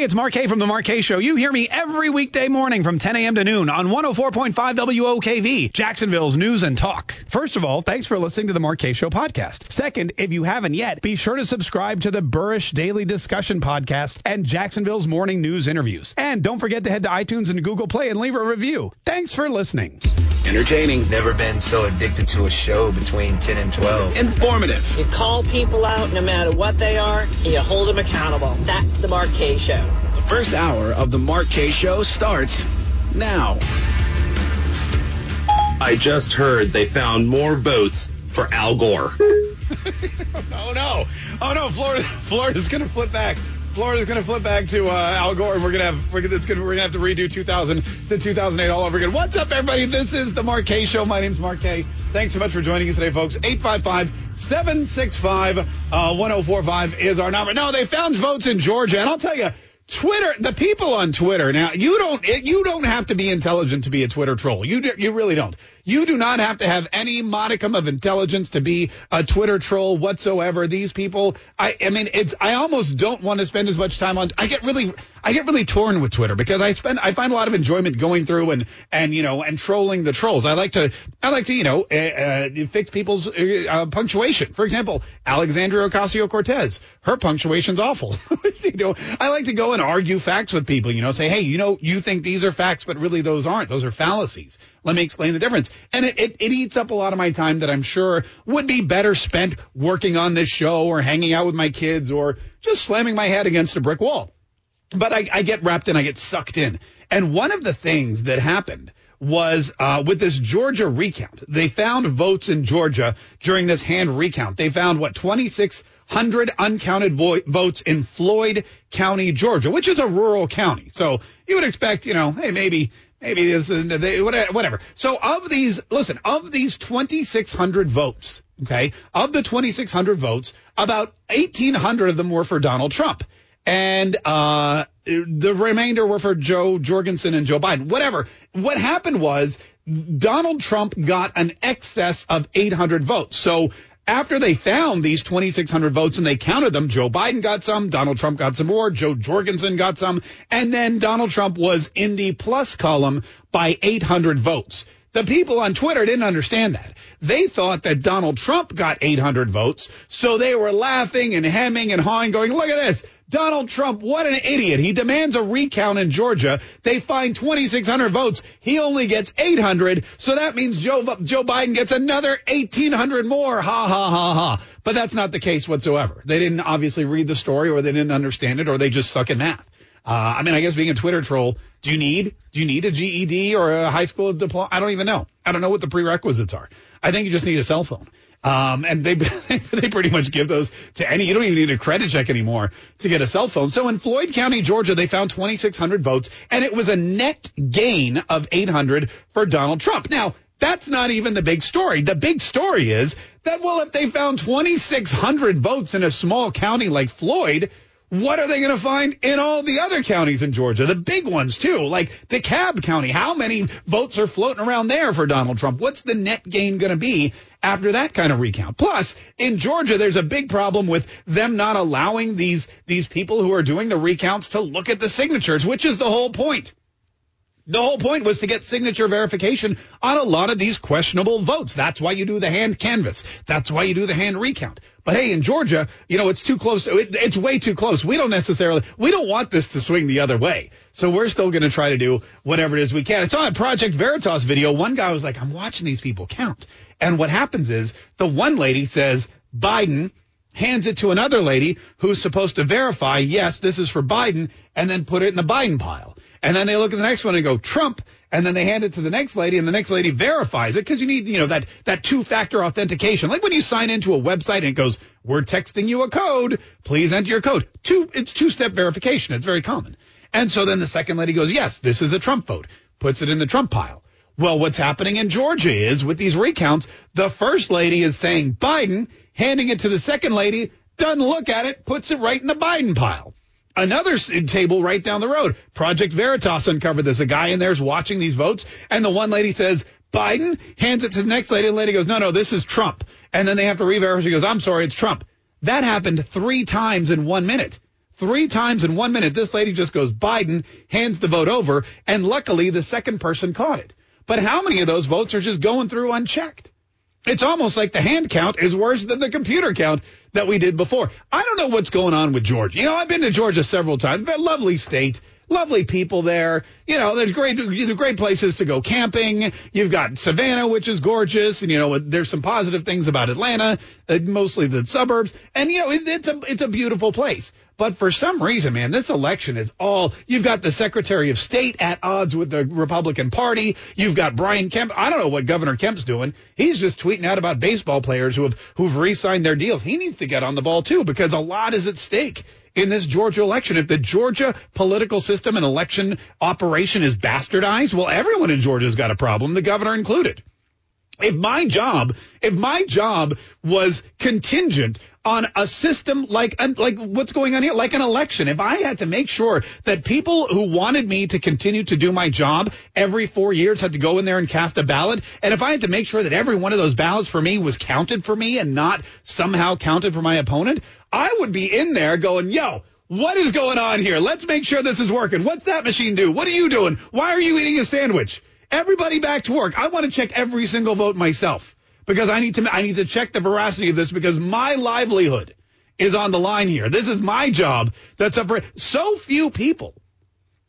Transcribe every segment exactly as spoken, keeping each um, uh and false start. Hey, it's Mark Kaye from The Mark Kaye Show. You hear me every weekday morning from ten a.m. to noon on one oh four point five W O K V, Jacksonville's News and Talk. First of all, thanks for listening to The Mark Kaye Show podcast. Second, if you haven't yet, be sure to subscribe to the Burrish Daily Discussion podcast and Jacksonville's Morning News Interviews. And don't forget to head to iTunes and Google Play and leave a review. Thanks for listening. Entertaining. Never been so addicted to a show between ten and twelve. Informative. You call people out no matter what they are, and you hold them accountable. That's The Mark Kaye Show. The first hour of The Mark Kaye Show starts now. I just heard they found more votes for Al Gore. Oh, no. Oh, no. Florida, Florida's going to flip back. Florida's going to flip back to uh, Al Gore, and we're going to have we're gonna, it's gonna, we're gonna have to redo two thousand to two thousand eight all over again. What's up, everybody? This is The Mark Kaye Show. My name's Mark Kaye. Thanks so much for joining us today, folks. eight five five, seven six five, one oh four five is our number. No, they found votes in Georgia, and I'll tell you, Twitter, the people on Twitter, now, you don't you don't have to be intelligent to be a Twitter troll. You do, you really don't. You do not have to have any modicum of intelligence to be a Twitter troll whatsoever. These people, I, I mean, it's I almost don't want to spend as much time on. I get really I get really torn with Twitter because I spend I find a lot of enjoyment going through and and, you know, and trolling the trolls. I like to I like to, you know, uh, uh, fix people's uh, punctuation. For example, Alexandria Ocasio-Cortez, her punctuation's awful. You know, I like to go and argue facts with people, you know, say, hey, you know, you think these are facts, but really those aren't. Those are fallacies. Let me explain the difference. And it, it, it eats up a lot of my time that I'm sure would be better spent working on this show or hanging out with my kids or just slamming my head against a brick wall. But I, I get wrapped in, I get sucked in. And one of the things that happened was uh with this Georgia recount. They found votes in Georgia during this hand recount. They found, what, twenty-six hundred uncounted vo- votes in Floyd County, Georgia, which is a rural county. So you would expect, you know, hey, maybe, maybe this is, they, whatever. So of these, listen, of these twenty-six hundred votes, okay, of the twenty-six hundred votes, about eighteen hundred of them were for Donald Trump. And uh the remainder were for Joe Jorgensen and Joe Biden. Whatever. What happened was Donald Trump got an excess of eight hundred votes. So after they found these twenty-six hundred votes and they counted them, Joe Biden got some, Donald Trump got some more, Joe Jorgensen got some, and then Donald Trump was in the plus column by eight hundred votes. The people on Twitter didn't understand that. They thought that Donald Trump got eight hundred votes, so they were laughing and hemming and hawing, going, look at this. Donald Trump, what an idiot. He demands a recount in Georgia. They find twenty-six hundred votes. He only gets eight hundred. So that means Joe, Joe Biden gets another eighteen hundred more. Ha, ha, ha, ha. But that's not the case whatsoever. They didn't obviously read the story, or they didn't understand it, or they just suck at math. Uh, I mean, I guess being a Twitter troll, do you need do you need a G E D or a high school diploma? I don't even know. I don't know what the prerequisites are. I think you just need a cell phone. Um, and they they pretty much give those to any. You don't even need a credit check anymore to get a cell phone. So in Floyd County, Georgia, they found twenty-six hundred votes, and it was a net gain of eight hundred for Donald Trump. Now, that's not even the big story. The big story is that, well, if they found twenty-six hundred votes in a small county like Floyd, what are they going to find in all the other counties in Georgia, the big ones, too, like DeKalb County? How many votes are floating around there for Donald Trump? What's the net gain going to be after that kind of recount? Plus, in Georgia, there's a big problem with them not allowing these these people who are doing the recounts to look at the signatures, which is the whole point. The whole point was to get signature verification on a lot of these questionable votes. That's why you do the hand canvas. That's why you do the hand recount. But, hey, in Georgia, you know, it's too close. It, it's way too close. We don't necessarily – we don't want this to swing the other way. So we're still going to try to do whatever it is we can. I saw a Project Veritas video. One guy was like, I'm watching these people count. And what happens is the one lady says Biden, hands it to another lady who's supposed to verify, yes, this is for Biden, and then put it in the Biden pile. And then they look at the next one and go, Trump, and then they hand it to the next lady, and the next lady verifies it because you need, you know, that, that two-factor authentication. Like when you sign into a website and it goes, we're texting you a code. Please enter your code. Two, it's two-step verification. It's very common. And so then the second lady goes, yes, this is a Trump vote, puts it in the Trump pile. Well, what's happening in Georgia is with these recounts, the first lady is saying Biden, handing it to the second lady, doesn't look at it, puts it right in the Biden pile. Another table right down the road, Project Veritas uncovered this. A guy in there's watching these votes, and the one lady says Biden, hands it to the next lady, and the lady goes, no, no, this is Trump. And then they have to re-verify. She goes, I'm sorry, it's Trump. That happened three times in one minute. three times in one minute. This lady just goes Biden, hands the vote over, and luckily the second person caught it. But how many of those votes are just going through unchecked? It's almost like the hand count is worse than the computer count that we did before. I don't know what's going on with Georgia. You know, I've been to Georgia several times. Lovely state. Lovely people there. You know, there's great, great places to go camping. You've got Savannah, which is gorgeous. And, you know, there's some positive things about Atlanta, uh, mostly the suburbs. And, you know, it, it's a, it's a beautiful place. But for some reason, man, this election is all you've got the Secretary of State at odds with the Republican Party. You've got Brian Kemp. I don't know what Governor Kemp's doing. He's just tweeting out about baseball players who have who've re-signed their deals. He needs to get on the ball, too, because a lot is at stake in this Georgia election. If the Georgia political system and election operation is bastardized, well, everyone in Georgia's got a problem, the governor included. If my job, if my job was contingent on a system like like what's going on here, like an election, if I had to make sure that people who wanted me to continue to do my job every four years had to go in there and cast a ballot, and if I had to make sure that every one of those ballots for me was counted for me and not somehow counted for my opponent, I would be in there going, yo, what is going on here? Let's make sure this is working. What's that machine do? What are you doing? Why are you eating a sandwich? Everybody back to work. I want to check every single vote myself because I need to I need to check the veracity of this because my livelihood is on the line here. This is my job. That's up for so few people.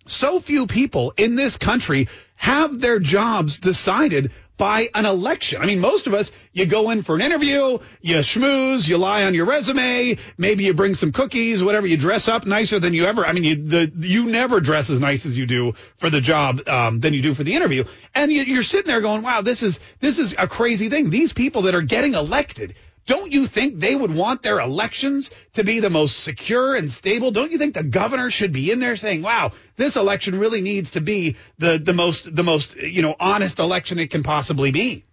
So few people in this country have their jobs decided by an election. I mean, most of us, you go in for an interview, you schmooze, you lie on your resume, maybe you bring some cookies, whatever, you dress up nicer than you ever. I mean, you the, you never dress as nice as you do for the job um, than you do for the interview. And you, you're sitting there going, wow, this is this is a crazy thing. These people that are getting elected, don't you think they would want their elections to be the most secure and stable? Don't you think the governor should be in there saying, wow, this election really needs to be the, the most the most, you know, honest election it can possibly be?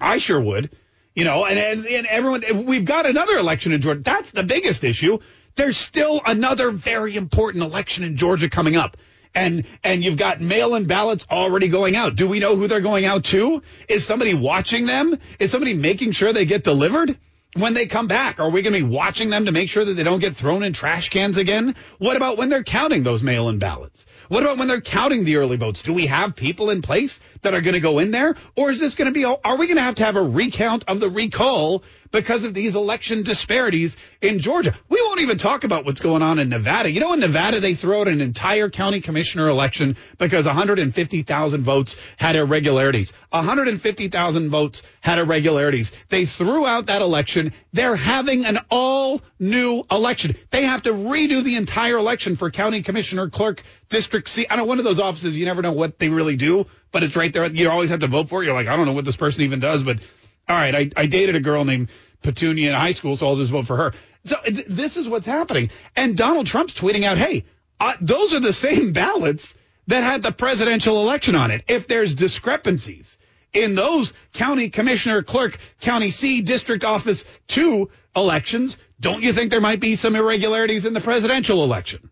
I sure would. You know, and, and, and everyone, we've got another election in Georgia. That's the biggest issue. There's still another very important election in Georgia coming up. And and you've got mail-in ballots already going out. Do we know who they're going out to? Is somebody watching them? Is somebody making sure they get delivered when they come back? Are we going to be watching them to make sure that they don't get thrown in trash cans again? What about when they're counting those mail-in ballots? What about when they're counting the early votes? Do we have people in place that are going to go in there? Or is this going to be, are we going to have to have a recount of the recall because of these election disparities in Georgia? We won't even talk about what's going on in Nevada. You know, in Nevada, they threw out an entire county commissioner election because one hundred fifty thousand votes had irregularities. one hundred fifty thousand votes had irregularities. They threw out that election. They're having an all new election. They have to redo the entire election for county commissioner, clerk, district C. I know one of those offices, you never know what they really do, but it's right there. You always have to vote for it. You're like, I don't know what this person even does, but all right, I, I dated a girl named Petunia in high school, so I'll just vote for her. So th- this is what's happening. And Donald Trump's tweeting out, hey, uh, those are the same ballots that had the presidential election on it. If there's discrepancies in those county commissioner, clerk, county C, district office two elections, don't you think there might be some irregularities in the presidential election?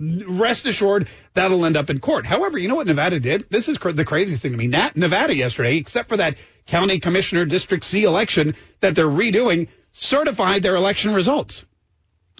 Rest assured, that'll end up in court. However, you know what Nevada did? This is cr- the craziest thing to me. That Nevada yesterday, except for that county commissioner district C election that they're redoing, certified their election results.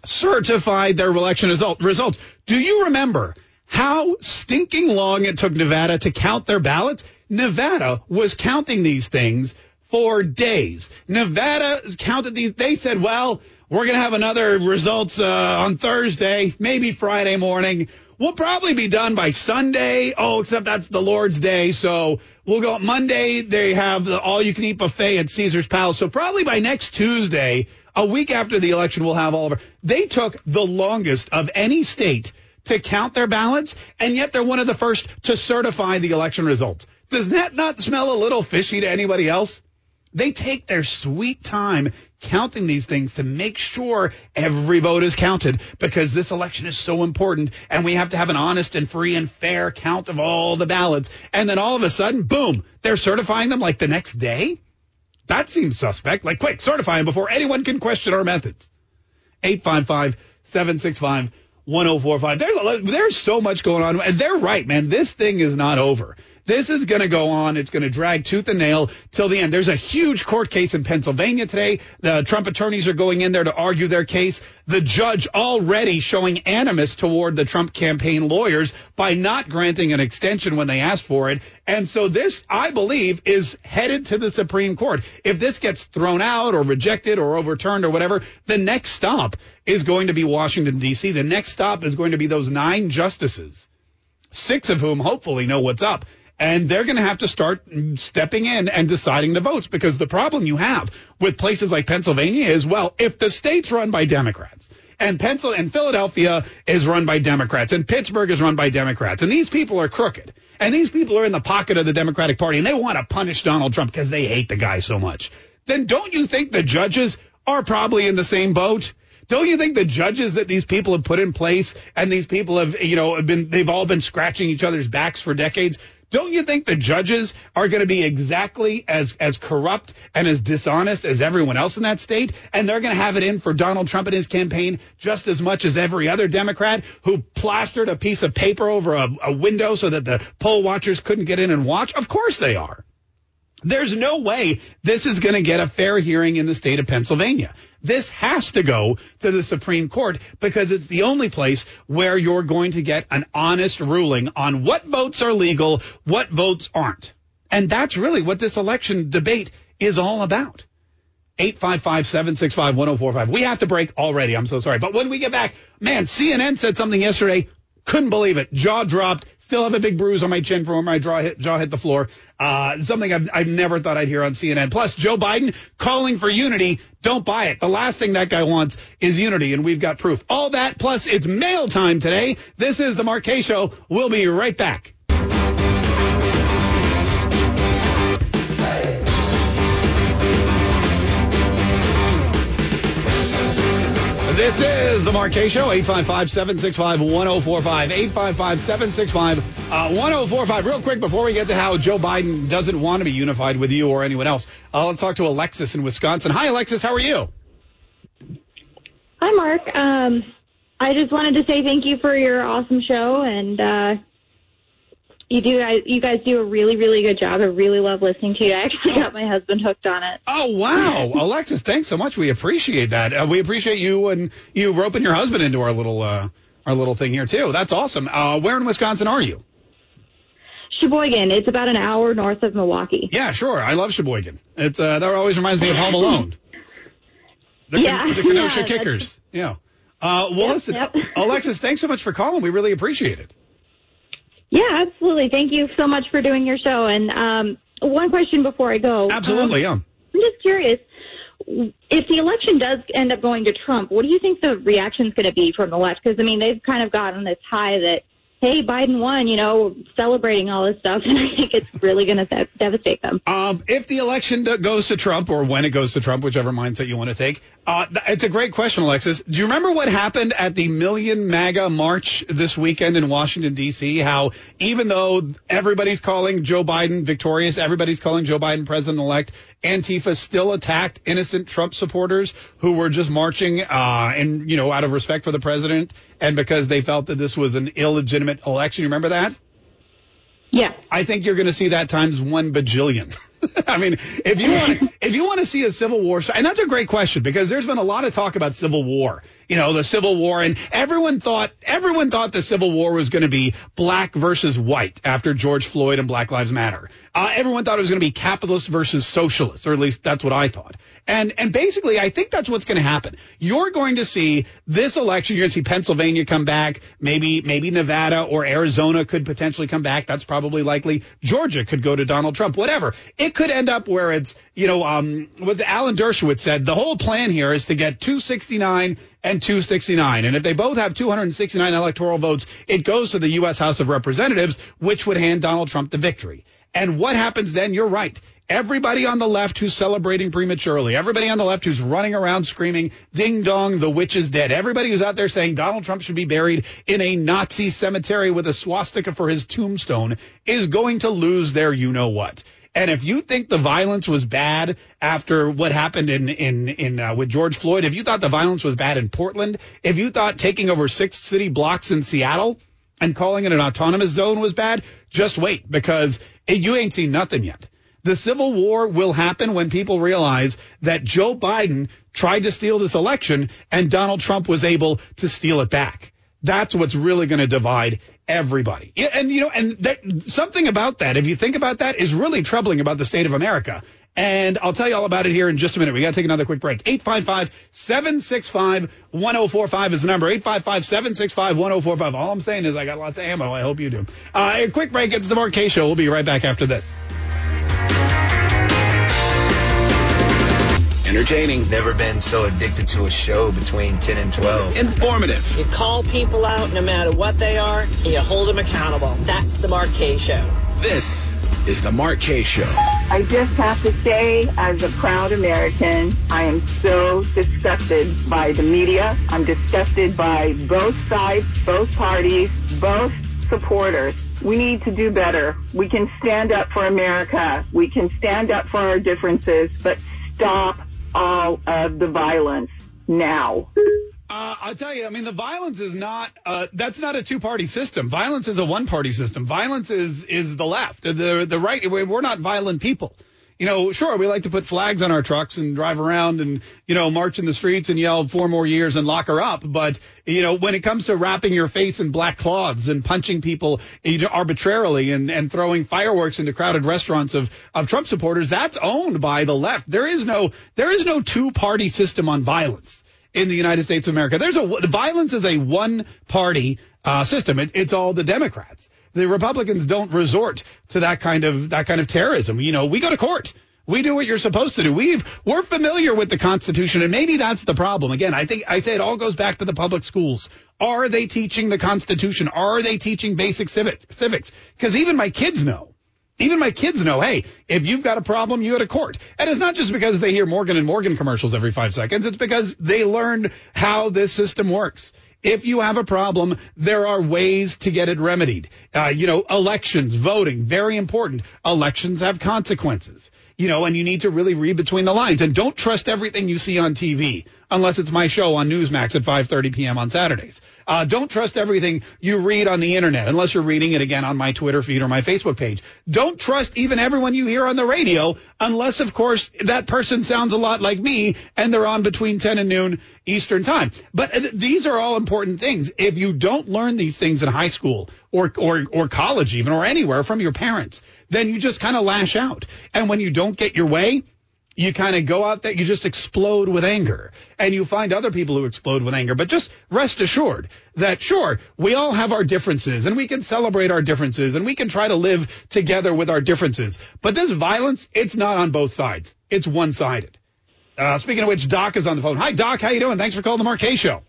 Certified their election result- results. Do you remember how stinking long it took Nevada to count their ballots? Nevada was counting these things for days. Nevada counted these. They said, well, we're going to have another results uh, on Thursday, maybe Friday morning. We'll probably be done by Sunday. Oh, except that's the Lord's Day. So we'll go Monday. They have the all-you-can-eat buffet at Caesar's Palace. So probably by next Tuesday, a week after the election, we'll have all of our. They took the longest of any state to count their ballots, and yet they're one of the first to certify the election results. Does that not smell a little fishy to anybody else? They take their sweet time counting these things to make sure every vote is counted because this election is so important and we have to have an honest and free and fair count of all the ballots. And then all of a sudden, boom, they're certifying them like the next day? That seems suspect. Like, quick, certify them before anyone can question our methods. eight five five, seven six five, one oh four five. There's, there's so much going on. And they're right, man. This thing is not over. This is going to go on. It's going to drag tooth and nail till the end. There's a huge court case in Pennsylvania today. The Trump attorneys are going in there to argue their case. The judge already showing animus toward the Trump campaign lawyers by not granting an extension when they asked for it. And so this, I believe, is headed to the Supreme Court. If this gets thrown out or rejected or overturned or whatever, the next stop is going to be Washington, D C. The next stop is going to be those nine justices, six of whom hopefully know what's up. And they're going to have to start stepping in and deciding the votes, because the problem you have with places like Pennsylvania is, well, if the state's run by Democrats and Pennsylvania and Philadelphia is run by Democrats and Pittsburgh is run by Democrats and these people are crooked and these people are in the pocket of the Democratic Party and they want to punish Donald Trump because they hate the guy so much, then don't you think the judges are probably in the same boat? Don't you think the judges that these people have put in place and these people have, you know, have been, they've all been scratching each other's backs for decades? Don't you think the judges are going to be exactly as, as corrupt and as dishonest as everyone else in that state? And they're going to have it in for Donald Trump and his campaign just as much as every other Democrat who plastered a piece of paper over a, a window so that the poll watchers couldn't get in and watch? Of course they are. There's no way this is going to get a fair hearing in the state of Pennsylvania. This has to go to the Supreme Court because it's the only place where you're going to get an honest ruling on what votes are legal, what votes aren't. And that's really what this election debate is all about. eight five five, seven six five, one oh four five. We have to break already. I'm so sorry. But when we get back, man, C N N said something yesterday. Couldn't believe it. Jaw dropped. Still have a big bruise on my chin from where my jaw hit, jaw hit the floor. Uh, something I've, I've never thought I'd hear on C N N. Plus, Joe Biden calling for unity. Don't buy it. The last thing that guy wants is unity, and we've got proof. All that, plus it's mail time today. This is the Mark Kaye Show. We'll be right back. This is the Mark Kaye Show, eight five five, seven six five, one oh four five, eight five five, seven six five, one oh four five. Real quick, before we get to how Joe Biden doesn't want to be unified with you or anyone else, uh, let's talk to Alexis in Wisconsin. Hi, Alexis. How are you? Hi, Mark. Um, I just wanted to say thank you for your awesome show, and uh, you do. I, you guys do a really, really good job. I really love listening to you. I actually got my husband hooked on it. Oh, wow. Alexis, thanks so much. We appreciate that. Uh, we appreciate you and you roping your husband into our little uh, our little thing here, too. That's awesome. Uh, where in Wisconsin are you? Sheboygan. It's about an hour north of Milwaukee. Yeah, sure. I love Sheboygan. It's uh, that always reminds me of Home Alone. The, yeah. The Kenosha yeah, Kickers. Yeah. Uh, well, yep, listen, yep. Alexis, thanks so much for calling. We really appreciate it. Yeah, absolutely. Thank you so much for doing your show. And um, one question before I go. Absolutely, um, yeah. I'm just curious, if the election does end up going to Trump, what do you think the reaction's going to be from the left? Because, I mean, they've kind of gotten this high that, hey, Biden won, you know, celebrating all this stuff. And I think it's really going to de- devastate them. Um, if the election goes to Trump, or when it goes to Trump, whichever mindset you want to take, uh, th- it's a great question, Alexis. Do you remember what happened at the Million MAGA March this weekend in Washington, D C? How even though everybody's calling Joe Biden victorious, everybody's calling Joe Biden president-elect, Antifa still attacked innocent Trump supporters who were just marching uh, and, you know, out of respect for the president and because they felt that this was an illegitimate election. You remember that? Yeah. I think you're going to see that times one bajillion. I mean, if you want, if you want to see a civil war, and that's a great question, because there's been a lot of talk about civil war, you know, the Civil War, and everyone thought everyone thought the Civil War was going to be black versus white after George Floyd and Black Lives Matter. Uh, everyone thought it was going to be capitalist versus socialist, or at least that's what I thought. And and basically, I think that's what's going to happen. You're going to see this election. You're going to see Pennsylvania come back. Maybe maybe Nevada or Arizona could potentially come back. That's probably likely. Georgia could go to Donald Trump. Whatever. It could end up where it's, you know, um, what Alan Dershowitz said, the whole plan here is to get two sixty-nine and two sixty-nine. And if they both have two hundred sixty-nine electoral votes, it goes to the U S House of Representatives, which would hand Donald Trump the victory. And what happens then? You're right. Everybody on the left who's celebrating prematurely, everybody on the left who's running around screaming, ding dong, the witch is dead, everybody who's out there saying Donald Trump should be buried in a Nazi cemetery with a swastika for his tombstone is going to lose their you-know-what. And if you think the violence was bad after what happened in in in uh, with George Floyd, if you thought the violence was bad in Portland, if you thought taking over six city blocks in Seattle and calling it an autonomous zone was bad, just wait, because it, you ain't seen nothing yet. The Civil War will happen when people realize that Joe Biden tried to steal this election and Donald Trump was able to steal it back. That's what's really going to divide everybody. And, you know, and that, something about that, if you think about that, is really troubling about the state of America. And I'll tell you all about it here in just a minute. We got to take another quick break. eight five five, seven six five, one oh four five is the number. eight five five, seven six five, one oh four five. All I'm saying is I got lots of ammo. I hope you do. Uh, a quick break. It's the Mark Kaye Show. We'll be right back after this. Entertaining. Never been so addicted to a show between ten and twelve. Informative. You call people out no matter what they are, and you hold them accountable. That's the Mark Kaye Show. This is the Mark Kaye Show. I just have to say, as a proud American, I am so disgusted by the media. I'm disgusted by both sides, both parties, both supporters. We need to do better. We can stand up for America. We can stand up for our differences, but stop all of the violence now. Uh, I'll tell you, I mean, the violence is not uh, that's not a two party system. Violence is a one party system. Violence is is the left, the the right. We're not violent people. You know, sure, we like to put flags on our trucks and drive around and, you know, march in the streets and yell four more years and lock her up. But, you know, when it comes to wrapping your face in black cloths and punching people arbitrarily and, and throwing fireworks into crowded restaurants of, of Trump supporters, that's owned by the left. There is no there is no two party system on violence in the United States of America. There's a violence is a one party uh, system. It, it's all the Democrats. The Republicans don't resort to that kind of that kind of terrorism. You know, we go to court. We do what you're supposed to do. We've we're familiar with the Constitution, and maybe that's the problem. Again, I think I say it all goes back to the public schools. Are they teaching the Constitution? Are they teaching basic civic, civics? Because even my kids know. Even my kids know, hey, if you've got a problem, you go to court. And it's not just because they hear Morgan and Morgan commercials every five seconds. It's because they learned how this system works. If you have a problem, there are ways to get it remedied. Uh, you know, elections, voting, very important. Elections have consequences, you know, and you need to really read between the lines. And don't trust everything you see on T V, unless it's my show on Newsmax at five thirty p.m. on Saturdays. Uh, don't trust everything you read on the Internet, unless you're reading it again on my Twitter feed or my Facebook page. Don't trust even everyone you hear on the radio, unless, of course, that person sounds a lot like me and they're on between ten and noon Eastern time. But th- these are all important. Important things. If you don't learn these things in high school or or or college even or anywhere from your parents, then you just kind of lash out. And when you don't get your way, you kind of go out there, you just explode with anger, and you find other people who explode with anger. But just rest assured that, sure, we all have our differences, and we can celebrate our differences, and we can try to live together with our differences. But this violence, it's not on both sides. It's one-sided. Uh, speaking of which, Doc is on the phone. Hi, Doc. How you doing? Thanks for calling the Mark Kaye Show.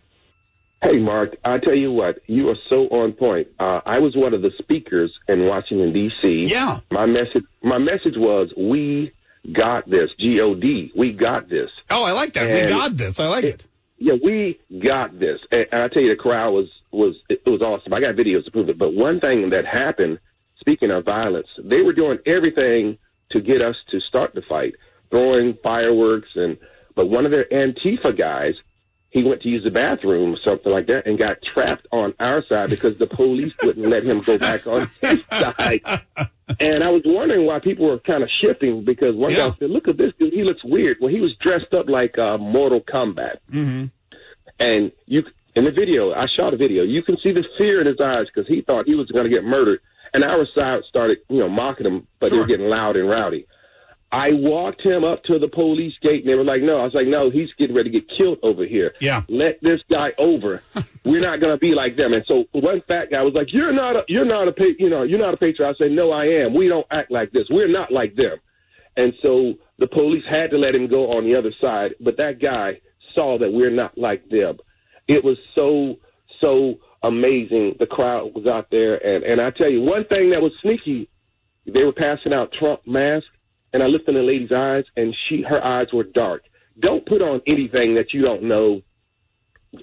Hey, Mark, I tell you what, you are so on point. Uh, I was one of the speakers in Washington, D C Yeah. My message my message was, we got this, G O D, we got this. Oh, I like that. And we got this. I like it. it. Yeah, we got this. And, and I tell you, the crowd was, was, it was awesome. I got videos to prove it. But one thing that happened, speaking of violence, they were doing everything to get us to start the fight, throwing fireworks. and But one of their Antifa guys, he went to use the bathroom or something like that and got trapped on our side because the police wouldn't let him go back on his side. And I was wondering why people were kind of shifting, because one yeah. guy said, look at this dude, he looks weird. Well, he was dressed up like uh, Mortal Kombat. Mm-hmm. And you in the video, I shot a video, you can see the fear in his eyes because he thought he was going to get murdered. And our side started, you know, mocking him, but sure. They were getting loud and rowdy. I walked him up to the police gate, and they were like, no. I was like, no, he's getting ready to get killed over here. Yeah. Let this guy over. We're not going to be like them. And so one fat guy was like, you're not a, you're not a, you know, you're not a patriot. I said, no, I am. We don't act like this. We're not like them. And so the police had to let him go on the other side. But that guy saw that we're not like them. It was so, so amazing. The crowd was out there. And, and I tell you, one thing that was sneaky, they were passing out Trump masks. And I looked in the lady's eyes, and she, her eyes were dark. Don't put on anything that you don't know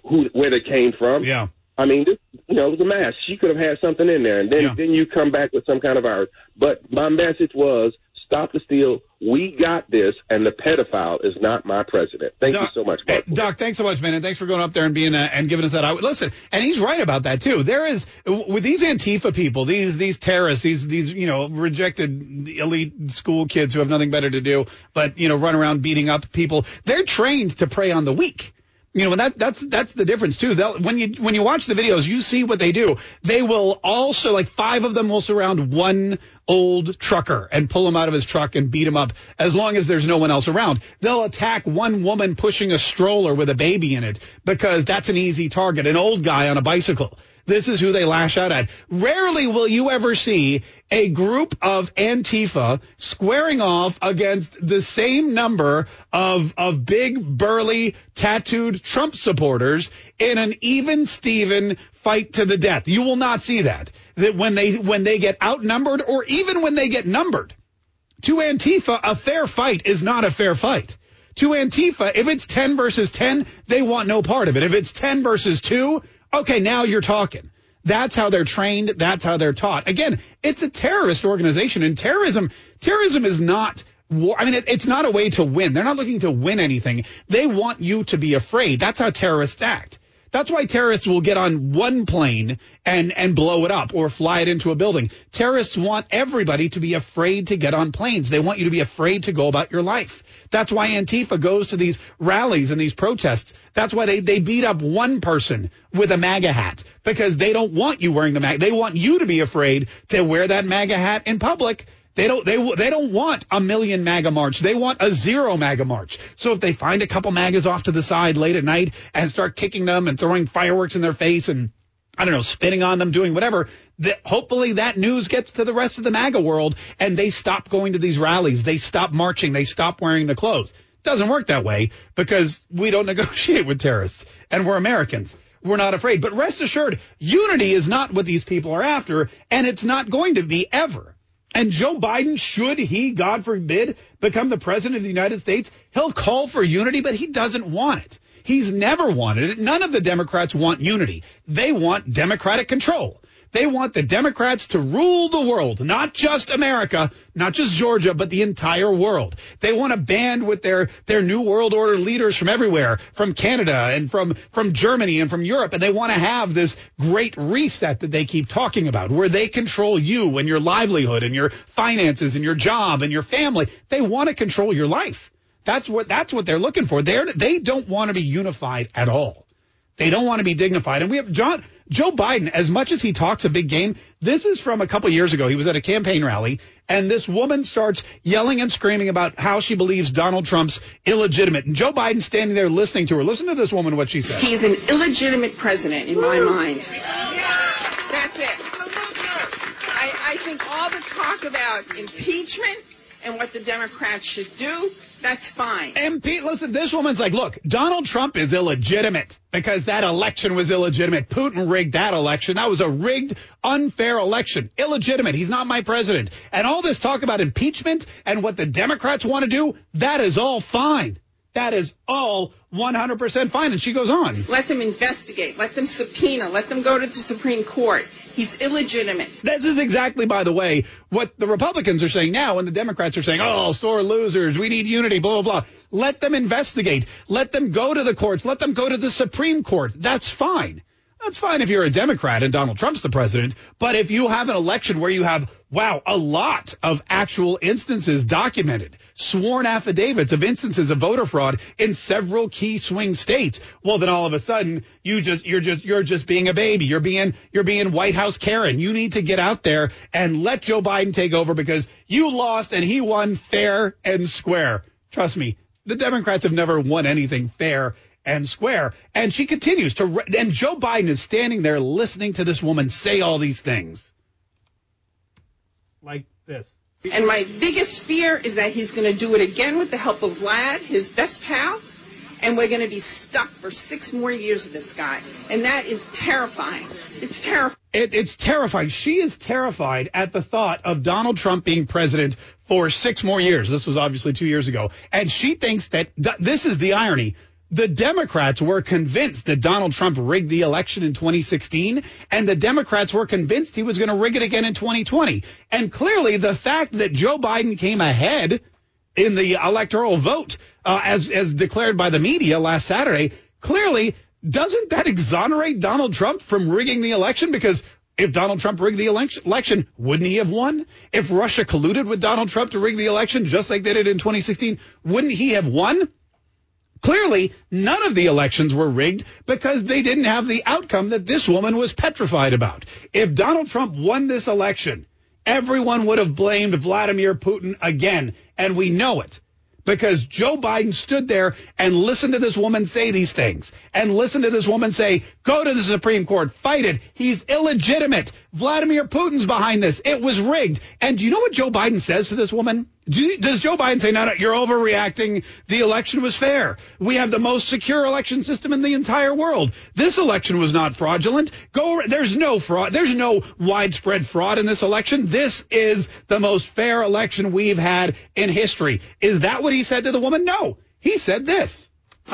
who, where they came from. Yeah. I mean, this, you know, it was a mask. She could have had something in there, and then, yeah. then you come back with some kind of virus. But my message was, Stop the steal. We got this, and the pedophile is not my president. Thank Doc, you so much, Mark. Doc, thanks so much, man, and thanks for going up there and being uh, and giving us that. I, listen, and he's right about that too. There is with these Antifa people, these these terrorists, these these you know rejected elite school kids who have nothing better to do but you know run around beating up people. They're trained to prey on the weak. You know, and that, that's, that's the difference too. They'll, when you, when you watch the videos, you see what they do. They will also, like five of them will surround one old trucker and pull him out of his truck and beat him up as long as there's no one else around. They'll attack one woman pushing a stroller with a baby in it because that's an easy target, an old guy on a bicycle. This is who they lash out at. Rarely will you ever see a group of Antifa squaring off against the same number of of big, burly, tattooed Trump supporters in an even-steven fight to the death. You will not see that. That when they when they get outnumbered, or even when they get numbered, to Antifa, a fair fight is not a fair fight. To Antifa, if it's ten versus ten, they want no part of it. If it's ten versus two... okay, now you're talking. That's how they're trained. That's how they're taught. Again, it's a terrorist organization, and terrorism, terrorism is not war. I mean, it, it's not a way to win. They're not looking to win anything. They want you to be afraid. That's how terrorists act. That's why terrorists will get on one plane and, and blow it up or fly it into a building. Terrorists want everybody to be afraid to get on planes. They want you to be afraid to go about your life. That's why Antifa goes to these rallies and these protests. That's why they, they beat up one person with a MAGA hat, because they don't want you wearing the MAGA. They want you to be afraid to wear that MAGA hat in public. They don't they they don't want a million MAGA march. They want a zero MAGA march. So if they find a couple MAGAs off to the side late at night and start kicking them and throwing fireworks in their face and, I don't know, spitting on them, doing whatever, that hopefully that news gets to the rest of the MAGA world and they stop going to these rallies. They stop marching. They stop wearing the clothes. It doesn't work that way, because we don't negotiate with terrorists, and we're Americans. We're not afraid. But rest assured, unity is not what these people are after, and it's not going to be ever. And Joe Biden, should he, God forbid, become the president of the United States, he'll call for unity, but he doesn't want it. He's never wanted it. None of the Democrats want unity. They want Democratic control. They want the Democrats to rule the world, not just America, not just Georgia, but the entire world. They want to band with their, their New World Order leaders from everywhere, from Canada and from, from Germany and from Europe. And they want to have this great reset that they keep talking about, where they control you and your livelihood and your finances and your job and your family. They want to control your life. That's what, that's what they're looking for. They're, they don't want to be unified at all. They don't want to be dignified. And we have John, Joe Biden, as much as he talks a big game, this is from a couple years ago. He was at a campaign rally, and this woman starts yelling and screaming about how she believes Donald Trump's illegitimate. And Joe Biden standing there listening to her. Listen to this woman, what she said. He's an illegitimate president in my mind. That's it. I, I think all the talk about impeachment and what the Democrats should do, that's fine. And Pete, listen, this woman's like, look, Donald Trump is illegitimate because that election was illegitimate. Putin rigged that election. That was a rigged, unfair election. Illegitimate. He's not my president. And all this talk about impeachment and what the Democrats want to do, that is all fine. That is all one hundred percent fine. And she goes on. Let them investigate. Let them subpoena. Let them go to the Supreme Court. He's illegitimate. This is exactly, by the way, what the Republicans are saying now, and the Democrats are saying, oh, sore losers, we need unity, blah, blah, blah. Let them investigate. Let them go to the courts. Let them go to the Supreme Court. That's fine. That's fine if you're a Democrat and Donald Trump's the president. But if you have an election where you have, wow, a lot of actual instances documented, sworn affidavits of instances of voter fraud in several key swing states, well, then all of a sudden you just you're just you're just being a baby. You're being you're being White House Karen. You need to get out there and let Joe Biden take over, because you lost and he won fair and square. Trust me, the Democrats have never won anything fair and square. And she continues to re- and Joe Biden is standing there listening to this woman say all these things like this. And my biggest fear is that he's going to do it again with the help of Vlad, his best pal, and we're going to be stuck for six more years of this guy. And that is terrifying. It's terrifying. It, it's terrifying. She is terrified at the thought of Donald Trump being president for six more years. This was obviously two years ago. And she thinks that th- this is the irony. The Democrats were convinced that Donald Trump rigged the election in twenty sixteen, and the Democrats were convinced he was going to rig it again in twenty twenty. And clearly, the fact that Joe Biden came ahead in the electoral vote, uh, as, as declared by the media last Saturday, clearly, doesn't that exonerate Donald Trump from rigging the election? Because if Donald Trump rigged the election, wouldn't he have won? If Russia colluded with Donald Trump to rig the election just like they did in twenty sixteen, wouldn't he have won? Clearly, none of the elections were rigged because they didn't have the outcome that this woman was petrified about. If Donald Trump won this election, everyone would have blamed Vladimir Putin again, and we know it. Because Joe Biden stood there and listened to this woman say these things and listened to this woman say, go to the Supreme Court, fight it. He's illegitimate. Vladimir Putin's behind this. It was rigged. And do you know what Joe Biden says to this woman? Do you, does Joe Biden say, no, no, you're overreacting. The election was fair. We have the most secure election system in the entire world. This election was not fraudulent. Go. There's no fraud. There's no widespread fraud in this election. This is the most fair election we've had in history. Is that what he said to the woman? No. He said this.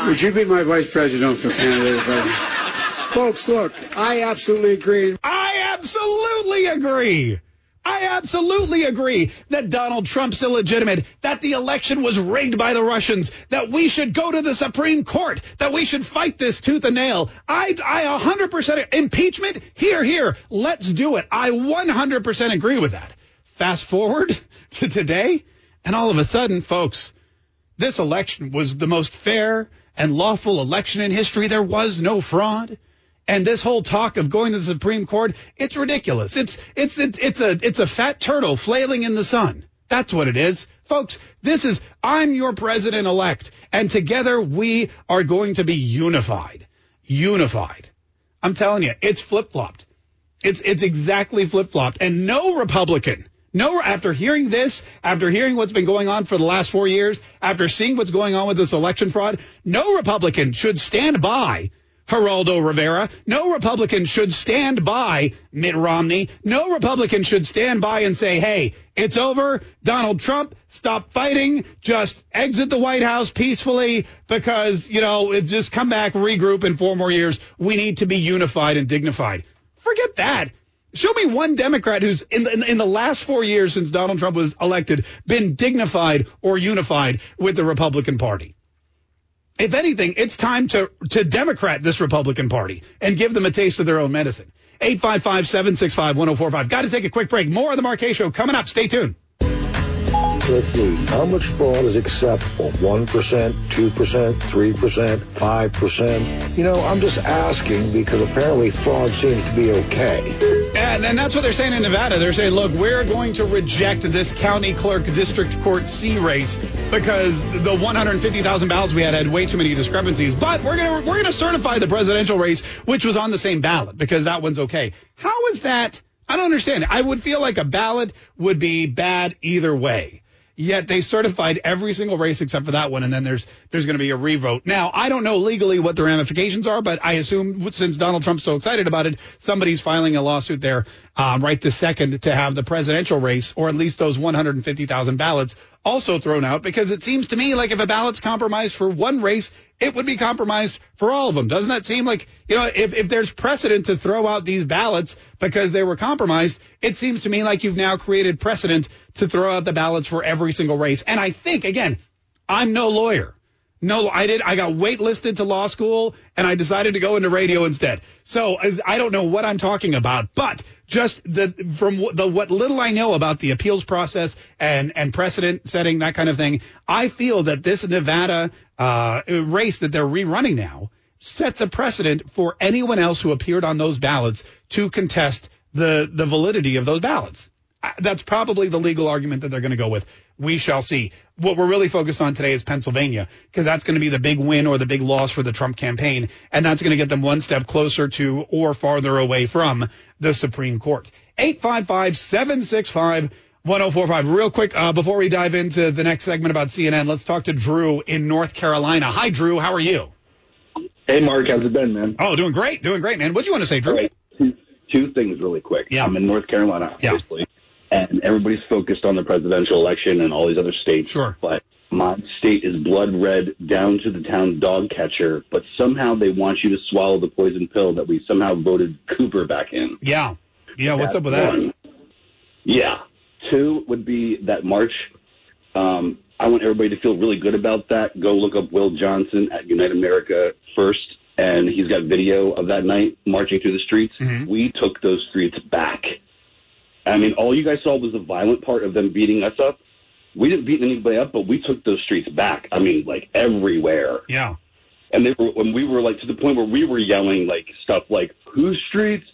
Would you be my vice presidential candidate? Folks, look, I absolutely agree. I absolutely agree. I absolutely agree that Donald Trump's illegitimate, that the election was rigged by the Russians, that we should go to the Supreme Court, that we should fight this tooth and nail. I, I one hundred percent impeachment, here, here, let's do it. I one hundred percent agree with that. Fast forward to today, and all of a sudden, folks, this election was the most fair and lawful election in history. There was no fraud. And this whole talk of going to the Supreme Court, it's ridiculous. It's it's it's it's a it's a fat turtle flailing in the sun. That's what it is. Folks, this is I'm your president-elect, and together we are going to be unified. Unified. I'm telling you, it's flip-flopped. It's it's exactly flip-flopped. And no Republican, no after hearing this, after hearing what's been going on for the last four years, after seeing what's going on with this election fraud, no Republican should stand by Geraldo Rivera. No Republican should stand by Mitt Romney. No Republican should stand by and say, hey, it's over. Donald Trump, stop fighting. Just exit the White House peacefully because, you know, it just come back, regroup in four more years. We need to be unified and dignified. Forget that. Show me one Democrat who's in the, in, in the last four years since Donald Trump was elected been dignified or unified with the Republican Party. If anything, it's time to, to Democrat this Republican Party and give them a taste of their own medicine. eight five five, seven six five, one oh four five. Got to take a quick break. More of the Mark Kaye Show coming up. Stay tuned. Let's see. How much fraud is acceptable? one percent, two percent, three percent, five percent? You know, I'm just asking because apparently fraud seems to be okay. And, and that's what they're saying in Nevada. They're saying, look, we're going to reject this county clerk district court C race because the one hundred fifty thousand ballots we had had way too many discrepancies. But we're going to we're going to certify the presidential race, which was on the same ballot, because that one's OK. How is that? I don't understand. I would feel like a ballot would be bad either way. Yet they certified every single race except for that one, and then there's there's going to be a revote. Now, I don't know legally what the ramifications are, but I assume since Donald Trump's so excited about it, somebody's filing a lawsuit there um, right this second to have the presidential race, or at least those one hundred fifty thousand ballots, also thrown out, because it seems to me like if a ballot's compromised for one race, it would be compromised for all of them. Doesn't that seem like, you know, if, if there's precedent to throw out these ballots because they were compromised, it seems to me like you've now created precedent to throw out the ballots for every single race. And I think, again, I'm no lawyer. No, I did. I got waitlisted to law school and I decided to go into radio instead. So I don't know what I'm talking about, but just the from the what little I know about the appeals process and, and precedent setting, that kind of thing, I feel that this Nevada uh, race that they're rerunning now sets a precedent for anyone else who appeared on those ballots to contest the, the validity of those ballots. That's probably the legal argument that they're going to go with. We shall see. What we're really focused on today is Pennsylvania, because that's going to be the big win or the big loss for the Trump campaign. And that's going to get them one step closer to or farther away from the Supreme Court. eight five five, seven six five, one oh four five. Real quick, uh, before we dive into the next segment about C N N, let's talk to Drew in North Carolina. Hi, Drew. How are you? Hey, Mark. How's it been, man? Oh, doing great. Doing great, man. What do you want to say, Drew? Right. Two, two things really quick. Yeah. I'm in North Carolina, obviously. Yeah. And everybody's focused on the presidential election and all these other states. Sure. But My state is blood red down to the town dog catcher, but somehow they want you to swallow the poison pill that we somehow voted Cooper back in. Yeah. Yeah, what's That's up with that? One. Yeah. Two would be that march. Um, I want everybody to feel really good about that. Go look up Will Johnson at Unite America First, and he's got video of that night marching through the streets. Mm-hmm. We took those streets back. I mean, all you guys saw was the violent part of them beating us up. We didn't beat anybody up, but we took those streets back. I mean, like, everywhere. Yeah. And they were, when we were, like, to the point where we were yelling, like, stuff like, whose streets?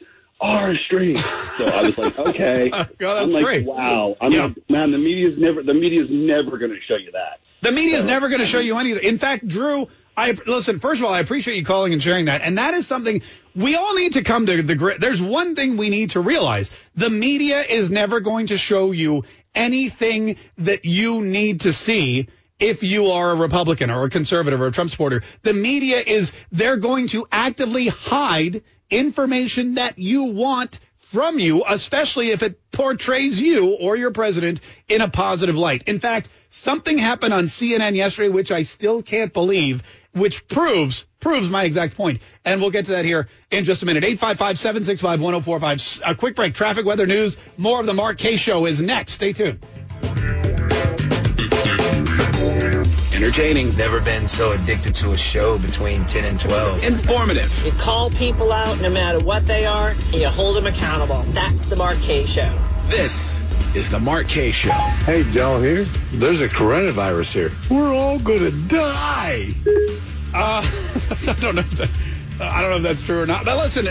Our streets. So I was like, okay. God, that's I'm like, great. Wow. I'm yeah. like, man, the media's never, the media's never going to show you that. The media's so, never going to show you anything. In fact, Drew, I listen, first of all, I appreciate you calling and sharing that. And that is something we all need to come to the grid. There's one thing we need to realize. The media is never going to show you anything that you need to see if you are a Republican or a conservative or a Trump supporter. The media is, they're going to actively hide information that you want from you, especially if it portrays you or your president in a positive light. In fact, something happened on C N N yesterday, which I still can't believe, which proves proves my exact point. And we'll get to that here in just a minute. eight five five, seven six five, one oh four five. A quick break. Traffic, weather, news. More of the Mark Kaye Show is next. Stay tuned. Entertaining. Never been so addicted to a show between ten and twelve. Informative. You call people out no matter what they are, and you hold them accountable. That's the Mark Kaye Show. This is the Mark Kaye Show. Hey, y'all here? There's a coronavirus here. We're all gonna die. Uh, I don't know if that, I don't know if that's true or not. But listen,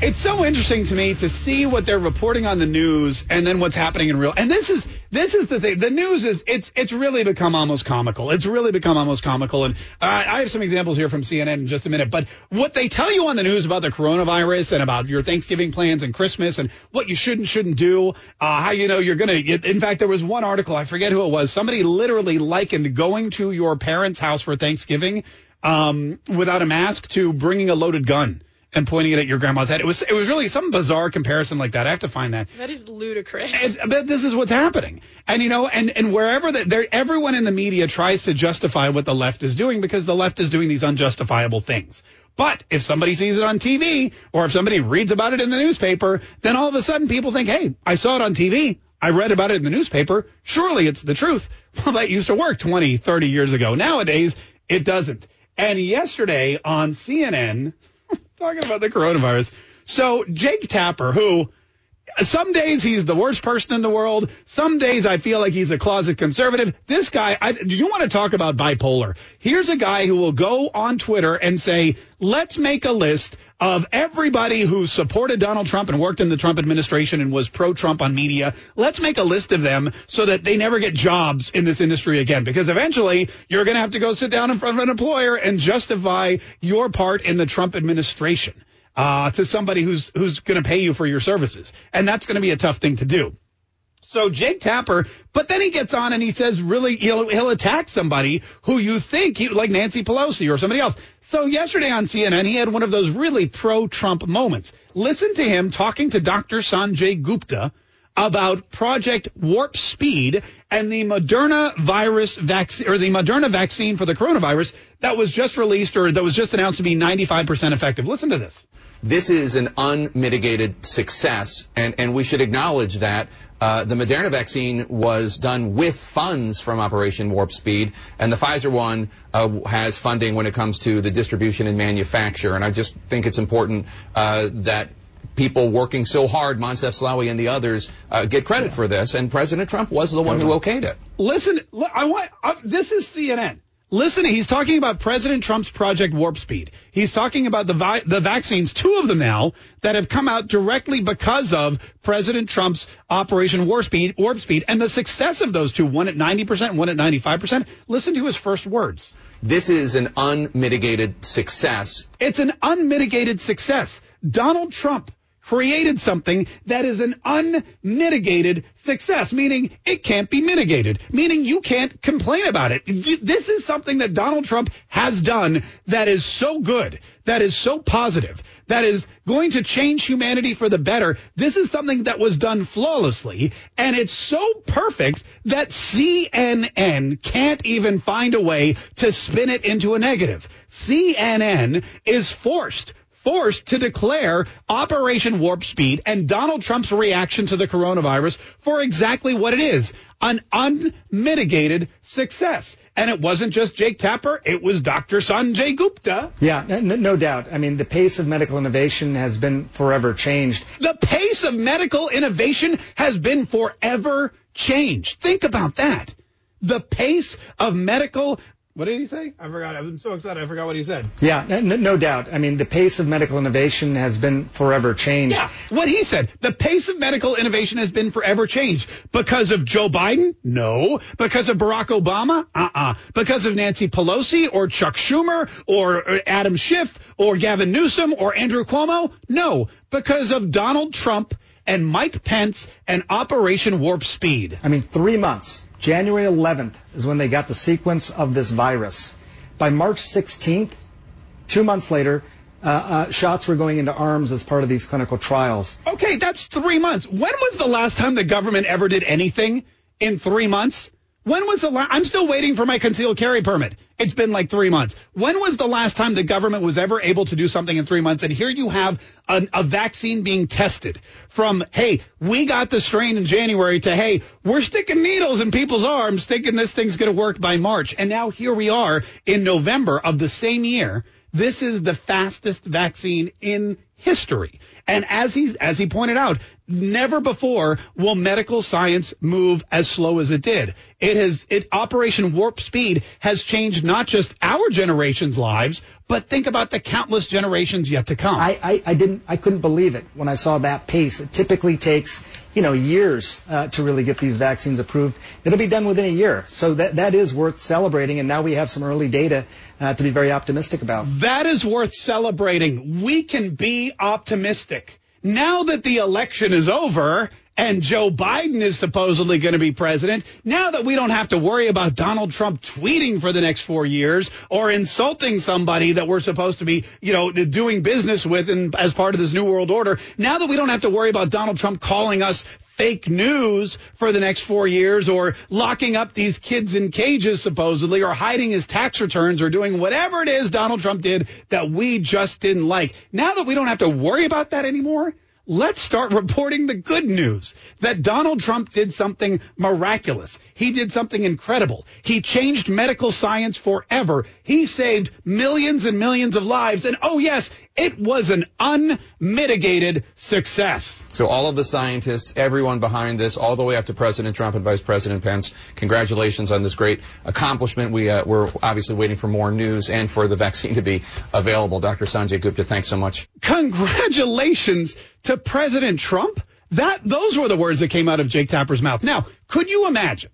it's so interesting to me to see what they're reporting on the news and then what's happening in real. And this is this is the thing. The news is it's it's really become almost comical. It's really become almost comical. And uh, I have some examples here from C N N in just a minute. But what they tell you on the news about the coronavirus and about your Thanksgiving plans and Christmas and what you should and shouldn't do, uh, how you know you're going to. In fact, there was one article. I forget who it was. Somebody literally likened going to your parents' house for Thanksgiving um, without a mask to bringing a loaded gun and pointing it at your grandma's head. It was it was really some bizarre comparison like that. I have to find that. That is ludicrous. And, but this is what's happening. And, you know, and, and wherever that, everyone in the media tries to justify what the left is doing because the left is doing these unjustifiable things. But if somebody sees it on T V or if somebody reads about it in the newspaper, then all of a sudden people think, hey, I saw it on T V. I read about it in the newspaper. Surely it's the truth. Well, that used to work twenty, thirty years ago. Nowadays, it doesn't. And yesterday on C N N... talking about the coronavirus. So Jake Tapper, who some days he's the worst person in the world. Some days I feel like he's a closet conservative. This guy, I, you want to talk about bipolar. Here's a guy who will go on Twitter and say, let's make a list of everybody who supported Donald Trump and worked in the Trump administration and was pro-Trump on media. Let's make a list of them so that they never get jobs in this industry again, because eventually you're going to have to go sit down in front of an employer and justify your part in the Trump administration uh, to somebody who's who's going to pay you for your services. And that's going to be a tough thing to do. So Jake Tapper, but then he gets on and he says, really, he'll, he'll attack somebody who you think, he, like Nancy Pelosi or somebody else. So yesterday on C N N, he had one of those really pro-Trump moments. Listen to him talking to Doctor Sanjay Gupta about Project Warp Speed and the Moderna virus vaccine or the Moderna vaccine for the coronavirus that was just released or that was just announced to be ninety-five percent effective. Listen to this. This is an unmitigated success, and, and we should acknowledge that. Uh, the Moderna vaccine was done with funds from Operation Warp Speed, and the Pfizer one uh, has funding when it comes to the distribution and manufacture. And I just think it's important uh, that people working so hard, Moncef Slaoui and the others, uh, get credit yeah. for this. And President Trump was the one who okayed it. Listen, I want I, this is C N N. Listen, he's talking about President Trump's Project Warp Speed. He's talking about the vi- the vaccines, two of them now, that have come out directly because of President Trump's Operation Warp Speed, Warp Speed, and the success of those two, one at ninety percent, one at ninety-five percent. Listen to his first words. This is an unmitigated success. It's an unmitigated success. Donald Trump created something that is an unmitigated success, meaning it can't be mitigated, meaning you can't complain about it. This is something that Donald Trump has done that is so good, that is so positive, that is going to change humanity for the better. This is something that was done flawlessly, and it's so perfect that C N N can't even find a way to spin it into a negative. C N N is forced forced to declare Operation Warp Speed and Donald Trump's reaction to the coronavirus for exactly what it is, an unmitigated success. And it wasn't just Jake Tapper. It was Doctor Sanjay Gupta. Yeah, no, no doubt. I mean, the pace of medical innovation has been forever changed. The pace of medical innovation has been forever changed. Think about that. The pace of medical What did he say? I forgot. I'm so excited. I forgot what he said. Yeah, no, no doubt. I mean, the pace of medical innovation has been forever changed. Yeah, what he said. The pace of medical innovation has been forever changed. Because of Joe Biden? No. Because of Barack Obama? Uh-uh. Because of Nancy Pelosi or Chuck Schumer or Adam Schiff or Gavin Newsom or Andrew Cuomo? No. Because of Donald Trump and Mike Pence and Operation Warp Speed. I mean, three months. January eleventh is when they got the sequence of this virus. By March sixteenth, two months later, uh, uh, shots were going into arms as part of these clinical trials. Okay, that's three months. When was the last time the government ever did anything in three months? When was the last? I'm still waiting for my concealed carry permit. It's been like three months. When was the last time the government was ever able to do something in three months? And here you have an, a vaccine being tested from, hey, we got the strain in January to, hey, we're sticking needles in people's arms thinking this thing's going to work by March. And now here we are in November of the same year. This is the fastest vaccine in history. And as he as he pointed out, never before will medical science move as slow as it did. It has it Operation Warp Speed has changed not just our generation's lives, but think about the countless generations yet to come. I, I, I didn't I couldn't believe it when I saw that pace. It typically takes, you know, years uh, to really get these vaccines approved. It'll be done within a year. So that that is worth celebrating. And now we have some early data uh, to be very optimistic about. That is worth celebrating. We can be optimistic. Now that the election is over and Joe Biden is supposedly going to be president, now that we don't have to worry about Donald Trump tweeting for the next four years or insulting somebody that we're supposed to be, you know, doing business with and as part of this New World Order, now that we don't have to worry about Donald Trump calling us fake news for the next four years or locking up these kids in cages supposedly or hiding his tax returns or doing whatever it is Donald Trump did that we just didn't like. Now that we don't have to worry about that anymore, let's start reporting the good news that Donald Trump did something miraculous. He did something incredible. He changed medical science forever. He saved millions and millions of lives. And, oh, yes, it was an unmitigated success. So all of the scientists, everyone behind this, all the way up to President Trump and Vice President Pence, congratulations on this great accomplishment. We, uh, we're obviously waiting for more news and for the vaccine to be available. Doctor Sanjay Gupta, thanks so much. Congratulations to President Trump. That those were the words that came out of Jake Tapper's mouth. Now, could you imagine,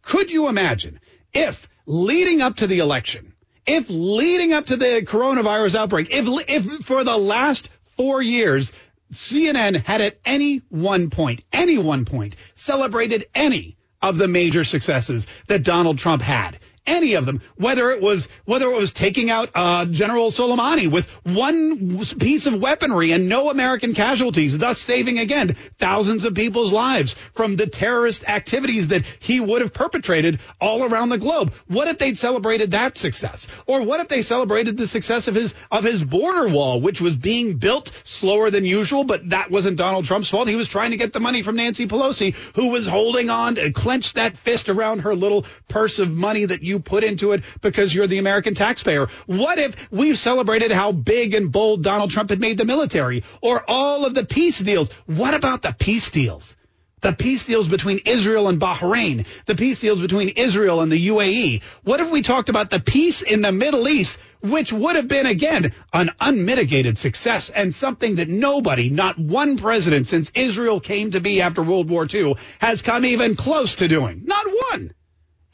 could you imagine if leading up to the election, if leading up to the coronavirus outbreak, if if for the last four years, C N N had at any one point, any one point, celebrated any of the major successes that Donald Trump had? Any of them, whether it was whether it was taking out uh, General Soleimani with one piece of weaponry and no American casualties, thus saving, again, thousands of people's lives from the terrorist activities that he would have perpetrated all around the globe. What if they'd celebrated that success? Or what if they celebrated the success of his of his border wall, which was being built slower than usual? But that wasn't Donald Trump's fault. He was trying to get the money from Nancy Pelosi, who was holding on to clench that fist around her little purse of money that you you put into it because you're the American taxpayer. What if we've celebrated how big and bold Donald Trump had made the military or all of the peace deals? What about the peace deals? The peace deals between Israel and Bahrain, the peace deals between Israel and the U A E. What if we talked about the peace in the Middle East, which would have been, again, an unmitigated success and something that nobody, not one president since Israel came to be after World War Two, has come even close to doing? Not one.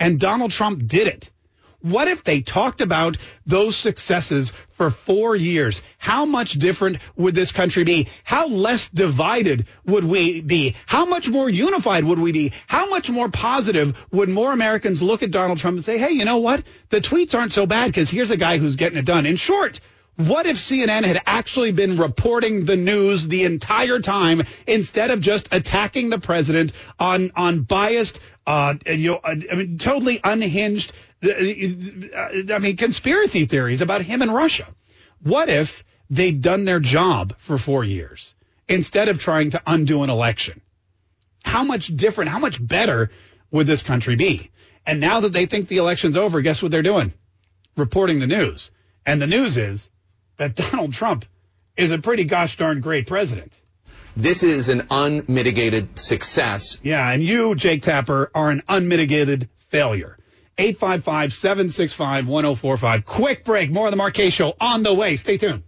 And Donald Trump did it. What if they talked about those successes for four years? How much different would this country be? How less divided would we be? How much more unified would we be? How much more positive would more Americans look at Donald Trump and say, hey, you know what? The tweets aren't so bad because here's a guy who's getting it done. In short, what if C N N had actually been reporting the news the entire time instead of just attacking the president on on biased, uh, you know, I mean, totally unhinged, I mean, conspiracy theories about him and Russia? What if they'd done their job for four years instead of trying to undo an election? How much different, how much better would this country be? And now that they think the election's over, guess what they're doing? Reporting the news. And the news is that Donald Trump is a pretty gosh darn great president. This is an unmitigated success. Yeah, and you, Jake Tapper, are an unmitigated failure. eight five five, seven six five, one oh four five. Quick break. More of the Mark Kaye Show on the way. Stay tuned.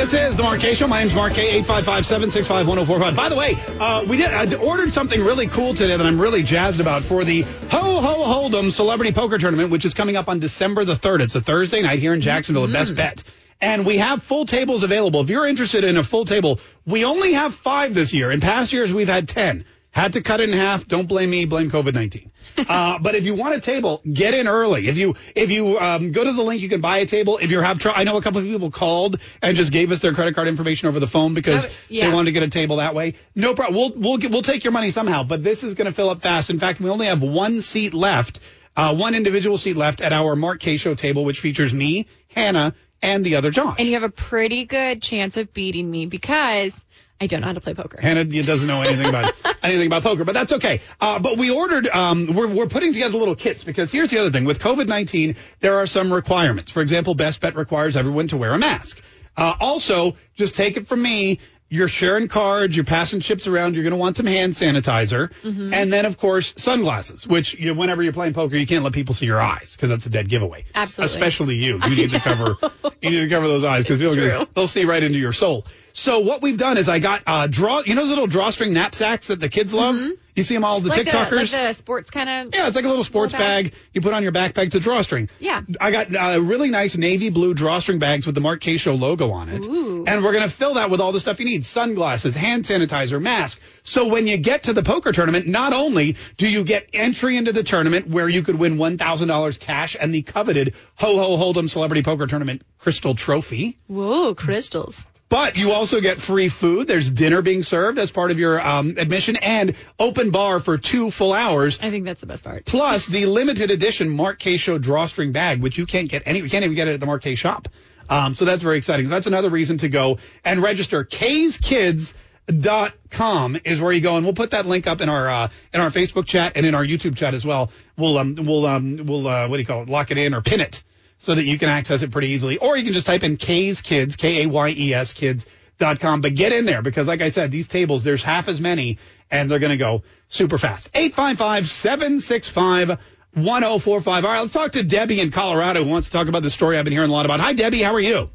This is the Mark Kaye Show. My name's Mark Kaye, eight five five, seven six five, one oh four five. By the way, uh, we did I ordered something really cool today that I'm really jazzed about for the Ho Ho Hold'em Celebrity Poker Tournament, which is coming up on December the third. It's a Thursday night here in Jacksonville at Best Bet. And we have full tables available. If you're interested in a full table, we only have five this year. In past years, we've had ten. Had to cut it in half. Don't blame me. Blame COVID nineteen. Uh, but if you want a table, get in early. If you if you um, go to the link, you can buy a table. If you have trouble, I know a couple of people called and just gave us their credit card information over the phone because uh, yeah. they wanted to get a table that way. No problem. We'll we'll get, we'll take your money somehow. But this is going to fill up fast. In fact, we only have one seat left, uh, one individual seat left at our Mark Kaye Show table, which features me, Hannah, and the other Josh. And you have a pretty good chance of beating me because I don't know how to play poker. Hannah doesn't know anything about anything about poker, but that's okay. Uh, but we ordered, um, we're, we're putting together little kits because here's the other thing. With COVID nineteen, there are some requirements. For example, Best Bet requires everyone to wear a mask. Uh, also, just take it from me, you're sharing cards, you're passing chips around, you're going to want some hand sanitizer. Mm-hmm. And then, of course, sunglasses, which you, whenever you're playing poker, you can't let people see your eyes because that's a dead giveaway. Absolutely. Especially you. You need to cover, you need to cover those eyes because they'll, they'll see right into your soul. So what we've done is I got uh, draw. You know those little drawstring knapsacks that the kids love? Mm-hmm. You see them all, the like TikTokers. The, like the sports kind of. Yeah, it's like a little sports little bag. bag you put on your backpack. It's a drawstring. Yeah. I got uh, really nice navy blue drawstring bags with the Mark Kaye Show logo on it. Ooh. And we're going to fill that with all the stuff you need. Sunglasses, hand sanitizer, mask. So when you get to the poker tournament, not only do you get entry into the tournament where you could win one thousand dollars cash and the coveted Ho Ho Hold'em Celebrity Poker Tournament Crystal Trophy. Whoa, crystals. But you also get free food. There's dinner being served as part of your um, admission and open bar for two full hours. I think that's the best part. Plus the limited edition Mark Kaye Show drawstring bag, which you can't get any. You can't even get it at the Mark Kaye shop. Um, so that's very exciting. So that's another reason to go and register. Kaye's Kids dot com is where you go, and we'll put that link up in our uh, in our Facebook chat and in our YouTube chat as well. We'll um we'll um we'll uh, what do you call it? Lock it in or pin it, so that you can access it pretty easily. Or you can just type in Kaye's Kids, K A Y E S kids dot com. But get in there because, like I said, these tables, there's half as many, and they're going to go super fast. eight five five, seven six five, one oh four five. All right, let's talk to Debbie in Colorado who wants to talk about the story I've been hearing a lot about. Hi, Debbie. How are you?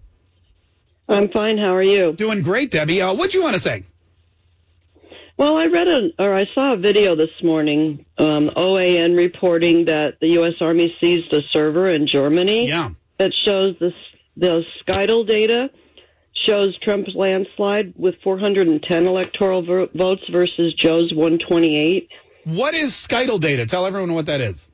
I'm fine. How are you? Doing great, Debbie. Uh, what do you want to say? Well, I read a, or I saw a video this morning, um, O A N reporting that the U S. Army seized a server in Germany yeah. that shows this, the Scytl data shows Trump's landslide with four hundred ten electoral vo- votes versus Joe's one twenty-eight. What is Scytl data? Tell everyone what that is.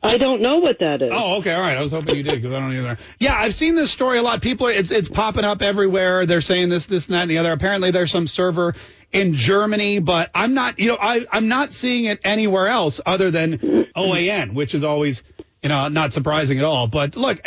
I don't know what that is. Oh, okay, all right. I was hoping you did because I don't either. Yeah, I've seen this story a lot. People, are, it's it's popping up everywhere. They're saying this, this, and that, and the other. Apparently, there's some server in Germany, but I'm not, you know, I I'm not seeing it anywhere else other than O A N, which is always, you know, not surprising at all. But look,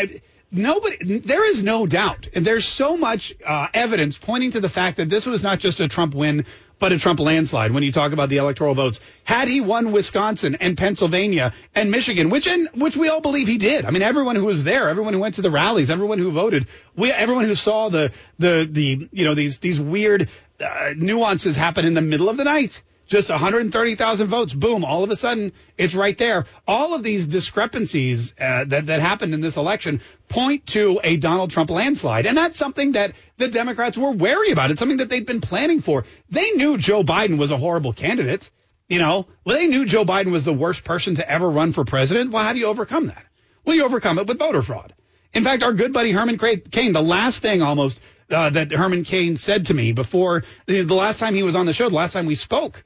nobody, there is no doubt, and there's so much uh, evidence pointing to the fact that this was not just a Trump win, but a Trump landslide when you talk about the electoral votes. Had he won Wisconsin and Pennsylvania and Michigan, which and which we all believe he did. I mean, everyone who was there, everyone who went to the rallies, everyone who voted, we everyone who saw the the the you know these these weird uh, nuances happen in the middle of the night. Just one hundred thirty thousand votes. Boom. All of a sudden, it's right there. All of these discrepancies uh, that, that happened in this election point to a Donald Trump landslide. And that's something that the Democrats were wary about. It's something that they'd been planning for. They knew Joe Biden was a horrible candidate. You know, they knew Joe Biden was the worst person to ever run for president. Well, how do you overcome that? Well, you overcome it with voter fraud. In fact, our good buddy Herman Cain, the last thing almost uh, that Herman Cain said to me before the, the last time he was on the show, the last time we spoke,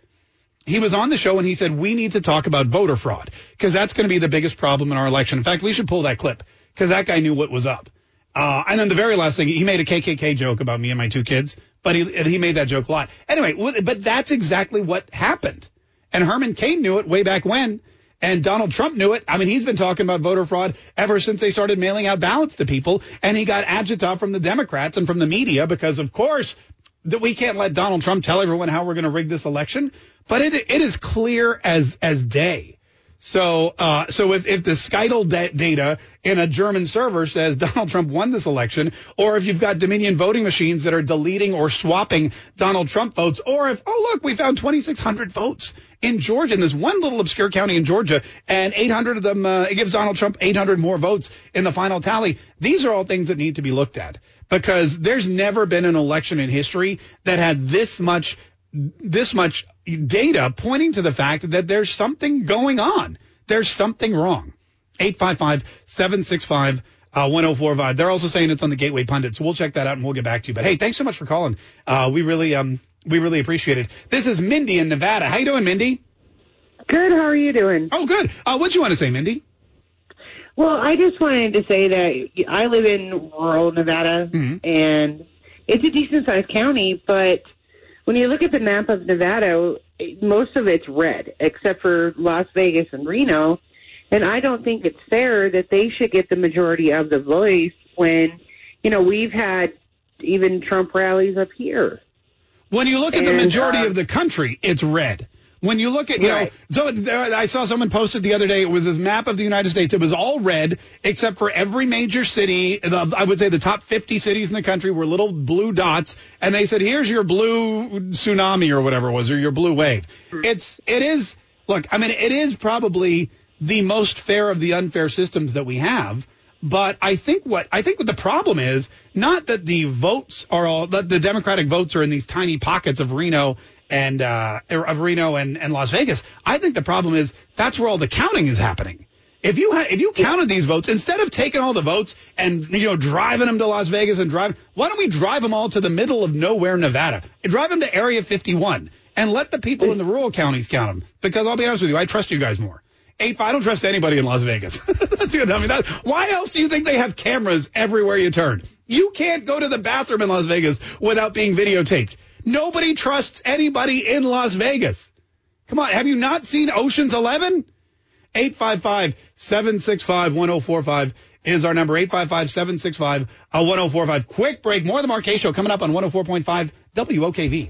he was on the show and he said, we need to talk about voter fraud because that's going to be the biggest problem in our election. In fact, we should pull that clip because that guy knew what was up. Uh, and then the very last thing, he made a K K K joke about me and my two kids, but he he made that joke a lot. Anyway, but that's exactly what happened. And Herman Cain knew it way back when. And Donald Trump knew it. I mean, he's been talking about voter fraud ever since they started mailing out ballots to people. And he got agita from the Democrats and from the media because, of course, that we can't let Donald Trump tell everyone how we're going to rig this election. But it it is clear as as day. So uh, so if, if the Scytl da- data in a German server says Donald Trump won this election, or if you've got Dominion voting machines that are deleting or swapping Donald Trump votes, or if, oh, look, we found twenty-six hundred votes in Georgia, in this one little obscure county in Georgia, and eight hundred of them, uh, it gives Donald Trump eight hundred more votes in the final tally. These are all things that need to be looked at because there's never been an election in history that had this much this much data pointing to the fact that there's something going on. There's something wrong. eight five five, seven six five, one oh four five. They're also saying it's on the Gateway Pundit, so we'll check that out and we'll get back to you. But, hey, thanks so much for calling. Uh, we really um, we really appreciate it. This is Mindy in Nevada. How you doing, Mindy? Good. How are you doing? Oh, good. Uh, what do you want to say, Mindy? Well, I just wanted to say that I live in rural Nevada, mm-hmm. and it's a decent-sized county, but when you look at the map of Nevada, most of it's red, except for Las Vegas and Reno. And I don't think it's fair that they should get the majority of the voice when, you know, we've had even Trump rallies up here. When you look at and, the majority uh, of the country, it's red. When you look at, you right. know, so I saw someone posted the other day, it was this map of the United States. It was all red, except for every major city. The, I would say the top fifty cities in the country were little blue dots. And they said, here's your blue tsunami or whatever it was, or your blue wave. It's, it is, look, I mean, it is probably the most fair of the unfair systems that we have. But I think what I think what the problem is, not that the votes are all, that the Democratic votes are in these tiny pockets of Reno and uh, of Reno and, and Las Vegas. I think the problem is that's where all the counting is happening. If you ha- if you counted these votes, instead of taking all the votes and, you know, driving them to Las Vegas and driving, why don't we drive them all to the middle of nowhere, Nevada? Drive them to Area fifty-one and let the people in the rural counties count them. Because I'll be honest with you, I trust you guys more. I don't trust anybody in Las Vegas. That's good. I mean, that, why else do you think they have cameras everywhere you turn? You can't go to the bathroom in Las Vegas without being videotaped. Nobody trusts anybody in Las Vegas. Come on. Have you not seen Ocean's eleven? eight five five, seven six five, one oh four five is our number. eight five five, seven six five, one oh four five. Quick break. More of the Mark Kaye Show coming up on one oh four point five W O K V.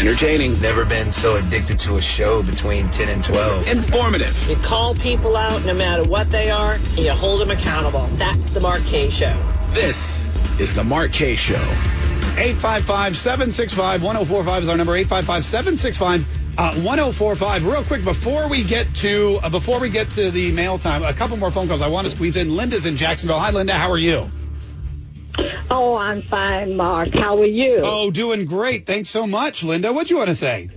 Entertaining. Never been so addicted to a show between ten and twelve. Informative. You call people out no matter what they are, and you hold them accountable. That's the Mark Kaye Show. This is the Mark Kaye Show. eight five five, seven six five, one oh four five is our number. eight five five, seven six five, one oh four five. Real quick, before we get to uh, before we get to the mail time, a couple more phone calls I want to squeeze in. Linda's in Jacksonville. Hi, Linda. How are you? Oh, I'm fine, Mark. How are you? Oh, doing great. Thanks so much, Linda. What do you want to say?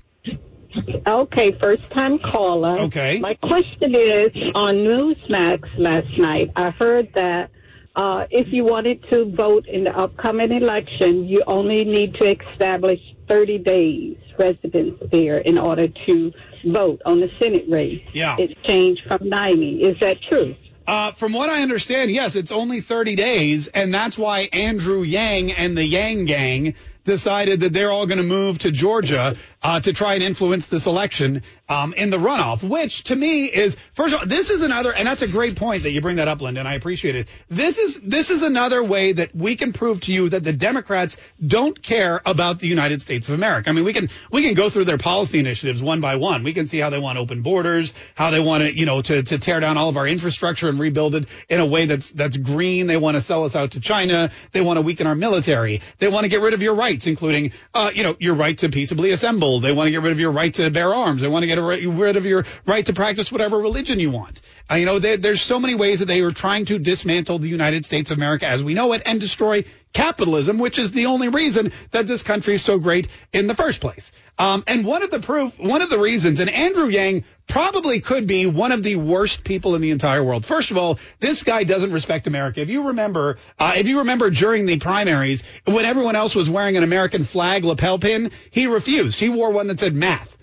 Okay, first-time caller. Okay. My question is, on Newsmax last night, I heard that uh, if you wanted to vote in the upcoming election, you only need to establish thirty days residence there in order to vote on the Senate race. Yeah. It's changed from ninety. Is that true? Uh, from what I understand, yes, it's only thirty days, and that's why Andrew Yang and the Yang Gang decided that they're all going to move to Georgia uh, to try and influence this election um, in the runoff, which to me is, first of all, this is another, and that's a great point that you bring that up, Linda, and I appreciate it. This is this is another way that we can prove to you that the Democrats don't care about the United States of America. I mean, we can we can go through their policy initiatives one by one. We can see how they want open borders, how they want to, you know, to, to tear down all of our infrastructure and rebuild it in a way that's that's green. They want to sell us out to China. They want to weaken our military. They want to get rid of your rights, including, uh, you know, your right to peaceably assemble. They want to get rid of your right to bear arms. They want to get rid of your right to practice whatever religion you want. Uh, you know, there, there's so many ways that they are trying to dismantle the United States of America as we know it and destroy capitalism, which is the only reason that this country is so great in the first place. Um, and one of the proof, one of the reasons, and Andrew Yang probably could be one of the worst people in the entire world. First of all, this guy doesn't respect America. If you remember, uh, if you remember during the primaries, when everyone else was wearing an American flag lapel pin, he refused. He wore one that said math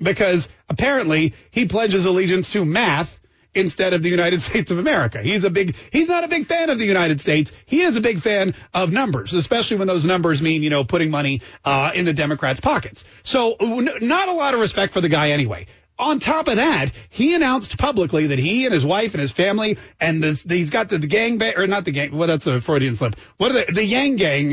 because apparently he pledges allegiance to math instead of the United States of America. He's a big, he's not a big fan of the United States. He is a big fan of numbers, especially when those numbers mean, you know, putting money uh, in the Democrats' pockets. So n- not a lot of respect for the guy anyway. On top of that, he announced publicly that he and his wife and his family and the, the, he's got the, the gang bang, or not the gang, well, that's a Freudian slip. What are they, the Yang gang,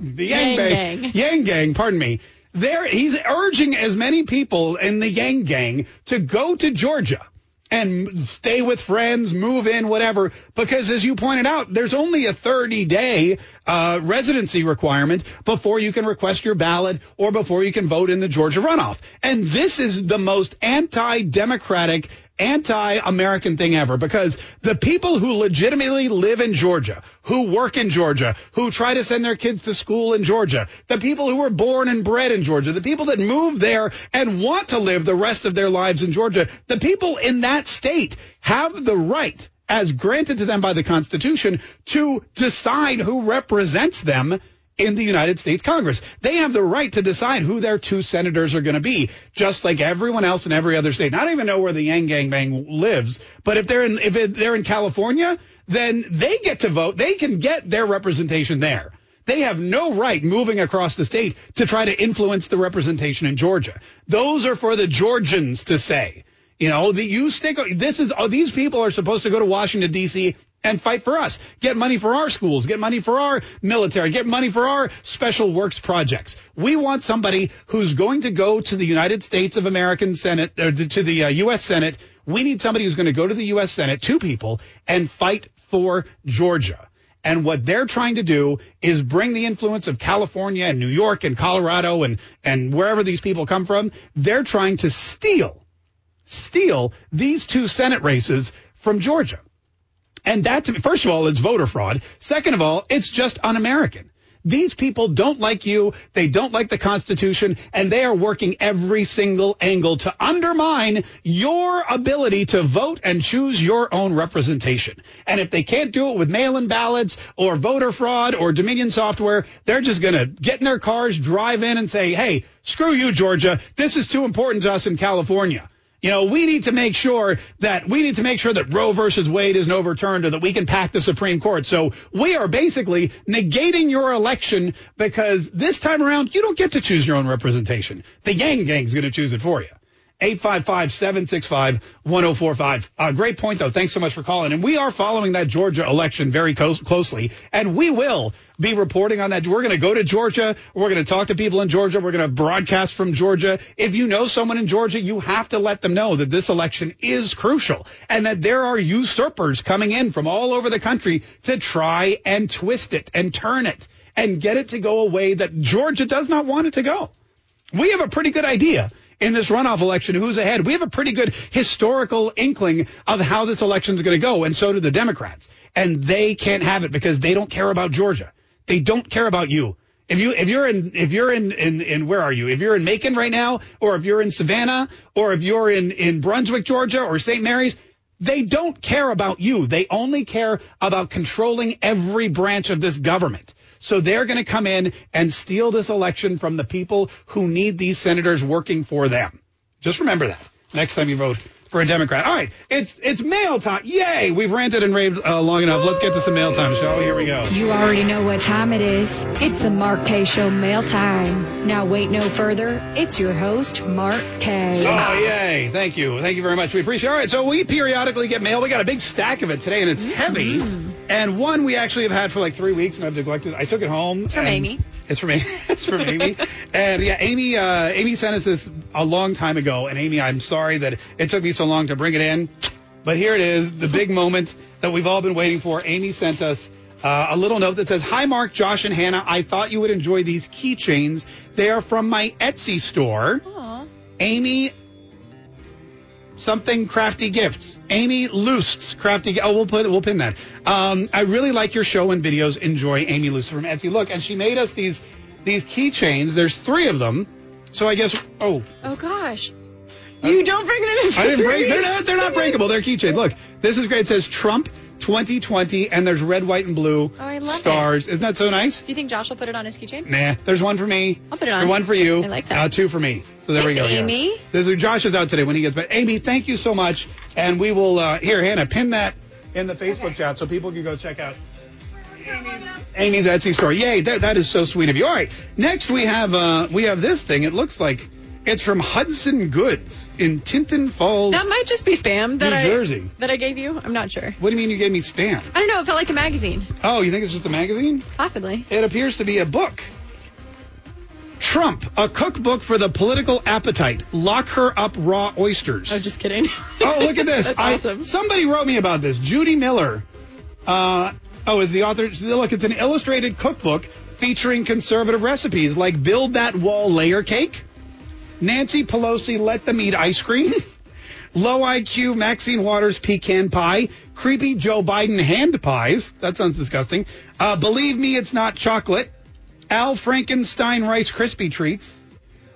the Yang, yang bang, gang, Yang gang, pardon me. There, he's urging as many people in the Yang gang to go to Georgia and stay with friends, move in, whatever, because as you pointed out, there's only a thirty-day uh, residency requirement before you can request your ballot or before you can vote in the Georgia runoff. And this is the most anti-democratic, anti-American thing ever, because the people who legitimately live in Georgia, who work in Georgia, who try to send their kids to school in Georgia, the people who were born and bred in Georgia, the people that move there and want to live the rest of their lives in Georgia, the people in that state have the right, as granted to them by the Constitution, to decide who represents them in the United States Congress. They have the right to decide who their two senators are going to be, just like everyone else in every other state. And I don't even know where the Yang Gang Bang lives, but if they're in, if it, they're in California, then they get to vote. They can get their representation there. They have no right moving across the state to try to influence the representation in Georgia. Those are for the Georgians to say. You know, the, you stick. This is oh, these people are supposed to go to Washington, D C and fight for us, get money for our schools, get money for our military, get money for our special works projects. We want somebody who's going to go to the United States of American Senate, or to the uh, U S. Senate. We need somebody who's going to go to the U S. Senate, two people, and fight for Georgia. And what they're trying to do is bring the influence of California and New York and Colorado and, and wherever these people come from. They're trying to steal, steal these two Senate races from Georgia. And that, to me, first of all, it's voter fraud. Second of all, it's just un-American. These people don't like you. They don't like the Constitution, and they are working every single angle to undermine your ability to vote and choose your own representation. And if they can't do it with mail-in ballots or voter fraud or Dominion software, they're just going to get in their cars, drive in, and say, hey, screw you, Georgia. This is too important to us in California. You know, we need to make sure that we need to make sure that Roe versus Wade isn't overturned or that we can pack the Supreme Court. So we are basically negating your election because this time around, you don't get to choose your own representation. The Yang Gang's going to choose it for you. eight five five, seven six five, one oh four five. Uh, great point, though. Thanks so much for calling. And we are following that Georgia election very co- closely, and we will be reporting on that. We're going to go to Georgia. We're going to talk to people in Georgia. We're going to broadcast from Georgia. If you know someone in Georgia, you have to let them know that this election is crucial and that there are usurpers coming in from all over the country to try and twist it and turn it and get it to go a way that Georgia does not want it to go. We have a pretty good idea in this runoff election, who's ahead. We have a pretty good historical inkling of how this election is going to go, and so do the Democrats. And they can't have it because they don't care about Georgia. They don't care about you. If you if you're in if you're in, in, in where are you? If you're in Macon right now, or if you're in Savannah, or if you're in, in Brunswick, Georgia, or Saint Mary's, they don't care about you. They only care about controlling every branch of this government. So they're going to come in and steal this election from the people who need these senators working for them. Just remember that next time you vote for a Democrat. All right, it's it's mail time. Yay, we've ranted and raved uh, long enough. Let's get to some mail time, shall we? Here we go. You already know what time it is. It's the Mark Kaye Show mail time. Now wait no further. It's your host, Mark Kaye. Oh, yay. Thank you. Thank you very much. We appreciate it. All right, so we periodically get mail. We got a big stack of it today, and it's mm-hmm. heavy. And one we actually have had for like three weeks, and I've neglected. I took it home. It's from Amy. It's from Amy. It's from Amy. And yeah, Amy. Uh, Amy sent us this a long time ago. And Amy, I'm sorry that it took me so long to bring it in, but here it is, the big moment that we've all been waiting for. Amy sent us uh, a little note that says, "Hi, Mark, Josh, and Hannah. I thought you would enjoy these keychains. They are from my Etsy store." Aww. Amy. Something crafty gifts. Amy Loosts crafty. Oh, we'll put we'll pin that. Um, I really like your show and videos. Enjoy, Amy Loosts from Etsy. Look, and she made us these these keychains. There's three of them. So I guess. Oh. Oh gosh. You uh, don't break them. In I didn't break. They're not. They're not breakable. They're keychain. Look, this is great. It says Trump twenty twenty, and there's red, white, and blue oh, I love stars. It. Isn't that so nice? Do you think Josh will put it on his keychain? Nah. There's one for me. I'll put it on. There's one for you. I like that. Uh, two for me. So there Thanks, we go. Amy. Yeah. This is, Josh is out today when he gets back. Amy, thank you so much. And we will, uh, here, Hannah, pin that in the Facebook okay. chat so people can go check out Amy's, Amy's Etsy store. Yay. That, that is so sweet of you. All right. Next, we have, uh, we have this thing. It looks like it's from Hudson Goods in Tinton Falls. That might just be spam that New I, Jersey. That I gave you. I'm not sure. What do you mean you gave me spam? I don't know. It felt like a magazine. Oh, you think it's just a magazine? Possibly. It appears to be a book. Trump, a cookbook for the political appetite. Lock her up raw oysters. Oh, just kidding. Oh, look at this. That's I, awesome. Somebody wrote me about this. Judy Miller. Uh, oh, is the author. Look, it's an illustrated cookbook featuring conservative recipes like Build That Wall Layer Cake. Nancy Pelosi, let them eat ice cream. Low I Q Maxine Waters pecan pie. Creepy Joe Biden hand pies. That sounds disgusting. Uh, believe me, it's not chocolate. Al Frankenstein Rice Krispie treats.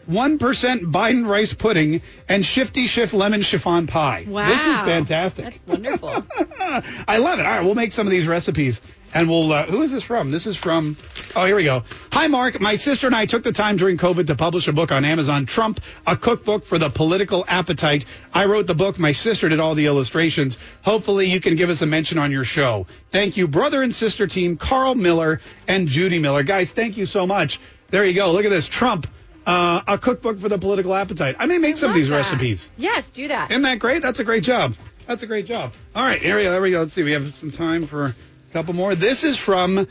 one percent Biden rice pudding. And Shifty Shift lemon chiffon pie. Wow. This is fantastic. That's wonderful. I love it. All right, we'll make some of these recipes. And we'll, uh, who is this from? This is from, oh, here we go. Hi, Mark. My sister and I took the time during COVID to publish a book on Amazon, Trump, a cookbook for the political appetite. I wrote the book. My sister did all the illustrations. Hopefully you can give us a mention on your show. Thank you, brother and sister team, Carl Miller and Judy Miller. Guys, thank you so much. There you go. Look at this. Trump, uh, a cookbook for the political appetite. I may make I some of these that. recipes. Yes, do that. Isn't that great? That's a great job. That's a great job. All right, here we go. There we go. Let's see. We have some time for... couple more. This is from,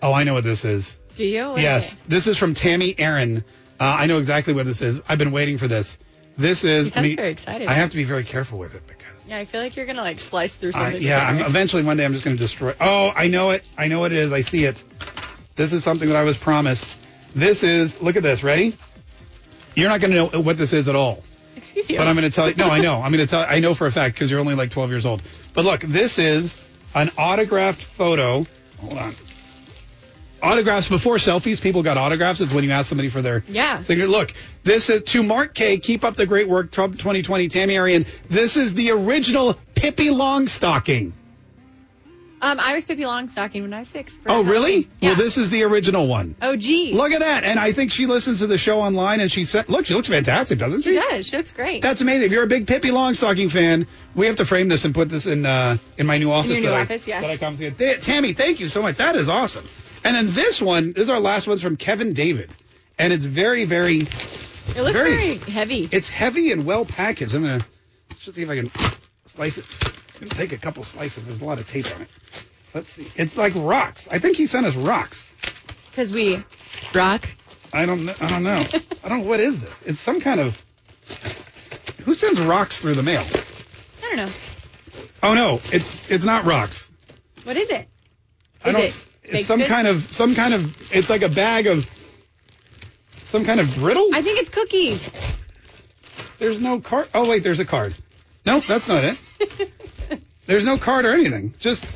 oh, I know what this is. Do you? What yes. Is this is from Tammy Aaron. Uh, I know exactly what this is. I've been waiting for this. This is. You sound I mean, very excited. I have to be very careful with it because. Yeah, I feel like you're going to like slice through something. I, yeah, I'm, eventually one day I'm just going to destroy. Oh, I know it. I know what it is. I see it. This is something that I was promised. This is, look at this. Ready? You're not going to know what this is at all. Excuse you. But I'm going to tell you. No, I know. I'm going to tell I know for a fact because you're only like twelve years old. But look, this is. An autographed photo. Hold on. Autographs before selfies. People got autographs. It's when you ask somebody for their yeah. signature. Look, this is to Mark Kaye. Keep up the great work. Trump twenty twenty, Tammy Arian. This is the original Pippi Longstocking. Um, I was Pippi Longstocking when I was six. Oh, Halloween. Really? Yeah. Well, this is the original one. Oh, gee. Look at that. And I think she listens to the show online, and she said, look, she looks fantastic, doesn't she? She does. She looks great. That's amazing. If you're a big Pippi Longstocking fan, we have to frame this and put this in uh, in my new office. In your new I, office, yes. That I come see it. Tammy, thank you so much. That is awesome. And then this one, this is our last one, it's from Kevin David. And it's very, very... It looks very, very heavy. It's heavy and well packaged. I'm going to... Let's just see if I can slice it. I'm gonna take a couple slices. There's a lot of tape on it. Let's see. It's like rocks. I think he sent us rocks. Because we rock? I don't know. I don't know. I don't know. What is this? It's some kind of... Who sends rocks through the mail? I don't know. Oh, no. It's it's not rocks. What is it? I is don't, it? It's some good? kind of... Some kind of... It's like a bag of... Some kind of brittle? I think it's cookies. There's no card. Oh, wait. There's a card. No, nope, that's not it. There's no card or anything. Just,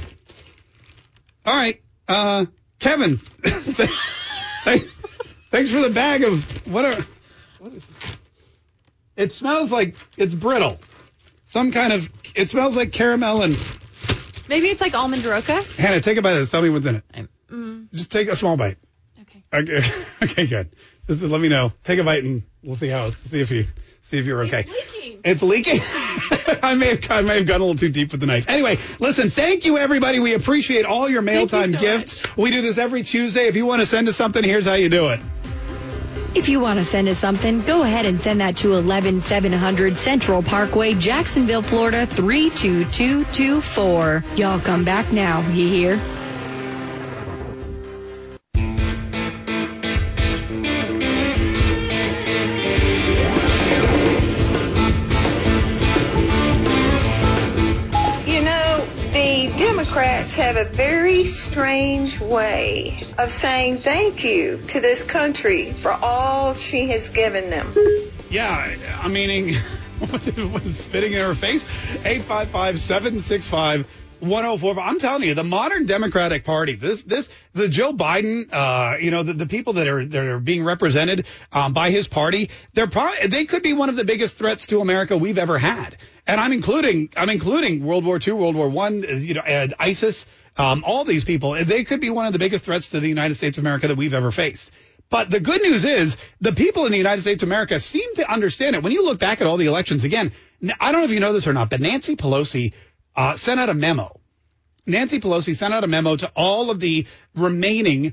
all right, uh, Kevin. Thanks for the bag of what are? What is it? It smells like it's brittle. Some kind of. It smells like caramel and. Maybe it's like almond roca. Hannah, take a bite of this. Tell me what's in it. Mm. Just take a small bite. Okay. Okay. Okay. Good. Just let me know. Take a bite and. We'll see how. See if you. See if you're okay. It's leaking. It's leaking. I may have I may have gone a little too deep with the knife. Anyway, listen. Thank you, everybody. We appreciate all your mail time gifts. Much. We do this every Tuesday. If you want to send us something, here's how you do it. If you want to send us something, go ahead and send that to eleven seven hundred Central Parkway, Jacksonville, Florida three two two two four. Y'all come back now. You hear? Have a very strange way of saying thank you to this country for all she has given them. Yeah, I'm meaning, what's spitting in her face? eight five five, seven six five, one oh four five. I'm telling you, the modern Democratic Party, this, this, the Joe Biden, uh, you know, the, the people that are, that are being represented, um, by his party, they're probably, they could be one of the biggest threats to America we've ever had. And I'm including, I'm including World War Two, World War One, you know, and ISIS, um, all these people. They could be one of the biggest threats to the United States of America that we've ever faced. But the good news is the people in the United States of America seem to understand it. When you look back at all the elections again, I don't know if you know this or not, but Nancy Pelosi, Uh, sent out a memo. Nancy Pelosi sent out a memo to all of the remaining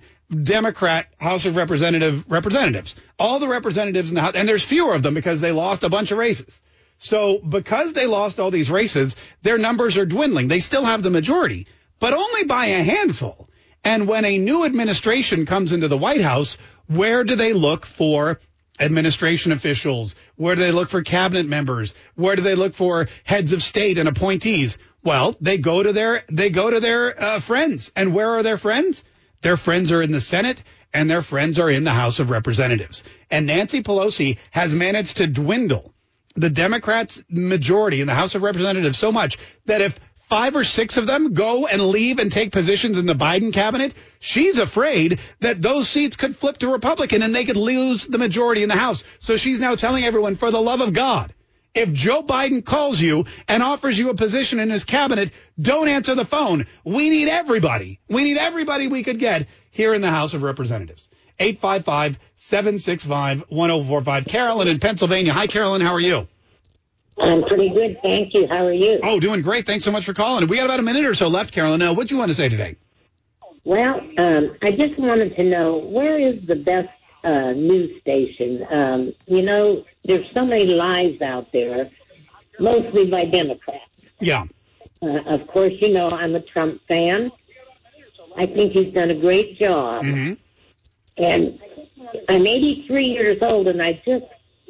Democrat House of Representative representatives, all the representatives in the House. And there's fewer of them because they lost a bunch of races. So because they lost all these races, their numbers are dwindling. They still have the majority, but only by a handful. And when a new administration comes into the White House, where do they look for administration officials? Where do they look for cabinet members? Where do they look for heads of state and appointees? Well, they go to their they go to their uh, friends. And where are their friends? Their friends are in the Senate and their friends are in the House of Representatives. And Nancy Pelosi has managed to dwindle the Democrats' majority in the House of Representatives so much that if five or six of them go and leave and take positions in the Biden cabinet, she's afraid that those seats could flip to Republican and they could lose the majority in the House. So she's now telling everyone, for the love of God, if Joe Biden calls you and offers you a position in his cabinet, don't answer the phone. We need everybody. We need everybody we could get here in the House of Representatives. eight five five, seven six five, one oh four five. Carolyn in Pennsylvania. Hi, Carolyn. How are you? I'm pretty good, thank you. How are you? Oh, doing great. Thanks so much for calling. We got about a minute or so left, Carolyn. Now, what do you want to say today? Well, um, I just wanted to know, where is the best uh, news station? Um, you know, there's so many lies out there, mostly by Democrats. Yeah. Uh, of course, you know, I'm a Trump fan. I think he's done a great job. Mm-hmm. And I'm eighty-three years old, and I just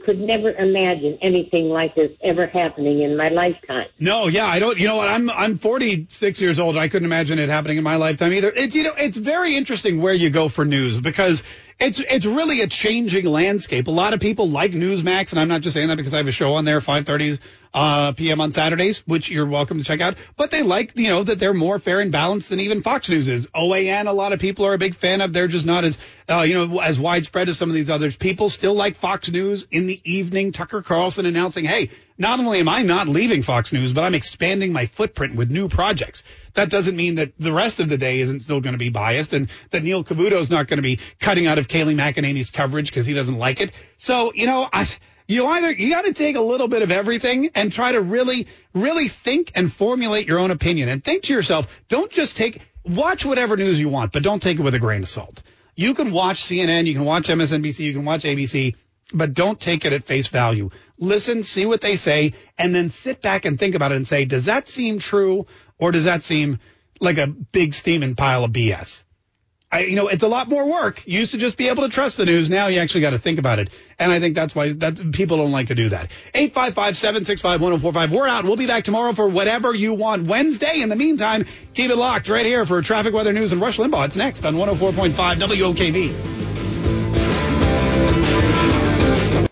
could never imagine anything like this ever happening in my lifetime. No, yeah, I don't. You know what? I'm I'm forty-six years old. And I couldn't imagine it happening in my lifetime either. It's you know, it's very interesting where you go for news because it's it's really a changing landscape. A lot of people like Newsmax, and I'm not just saying that because I have a show on there, five thirty uh, p m on Saturdays, which you're welcome to check out. But they like, you know, that they're more fair and balanced than even Fox News is. O A N, a lot of people are a big fan of. They're just not as, uh, you know, as widespread as some of these others. People still like Fox News in the evening. Tucker Carlson announcing, hey, not only am I not leaving Fox News, but I'm expanding my footprint with new projects. That doesn't mean that the rest of the day isn't still going to be biased and that Neil Cavuto's not going to be cutting out of Kayleigh McEnany's coverage because he doesn't like it. So, you know, I, you either you got to take a little bit of everything and try to really, really think and formulate your own opinion and think to yourself, don't just take watch whatever news you want, but don't take it with a grain of salt. You can watch C N N, you can watch M S N B C, you can watch A B C. But don't take it at face value. Listen, see what they say, and then sit back and think about it and say, does that seem true or does that seem like a big steaming pile of B S? I, you know, it's a lot more work. You used to just be able to trust the news. Now you actually got to think about it. And I think that's why that's, people don't like to do that. eight five five, seven six five, one oh four five. We're out. We'll be back tomorrow for whatever you want Wednesday. In the meantime, keep it locked right here for traffic, weather, news, and Rush Limbaugh. It's next on one oh four point five W O K V.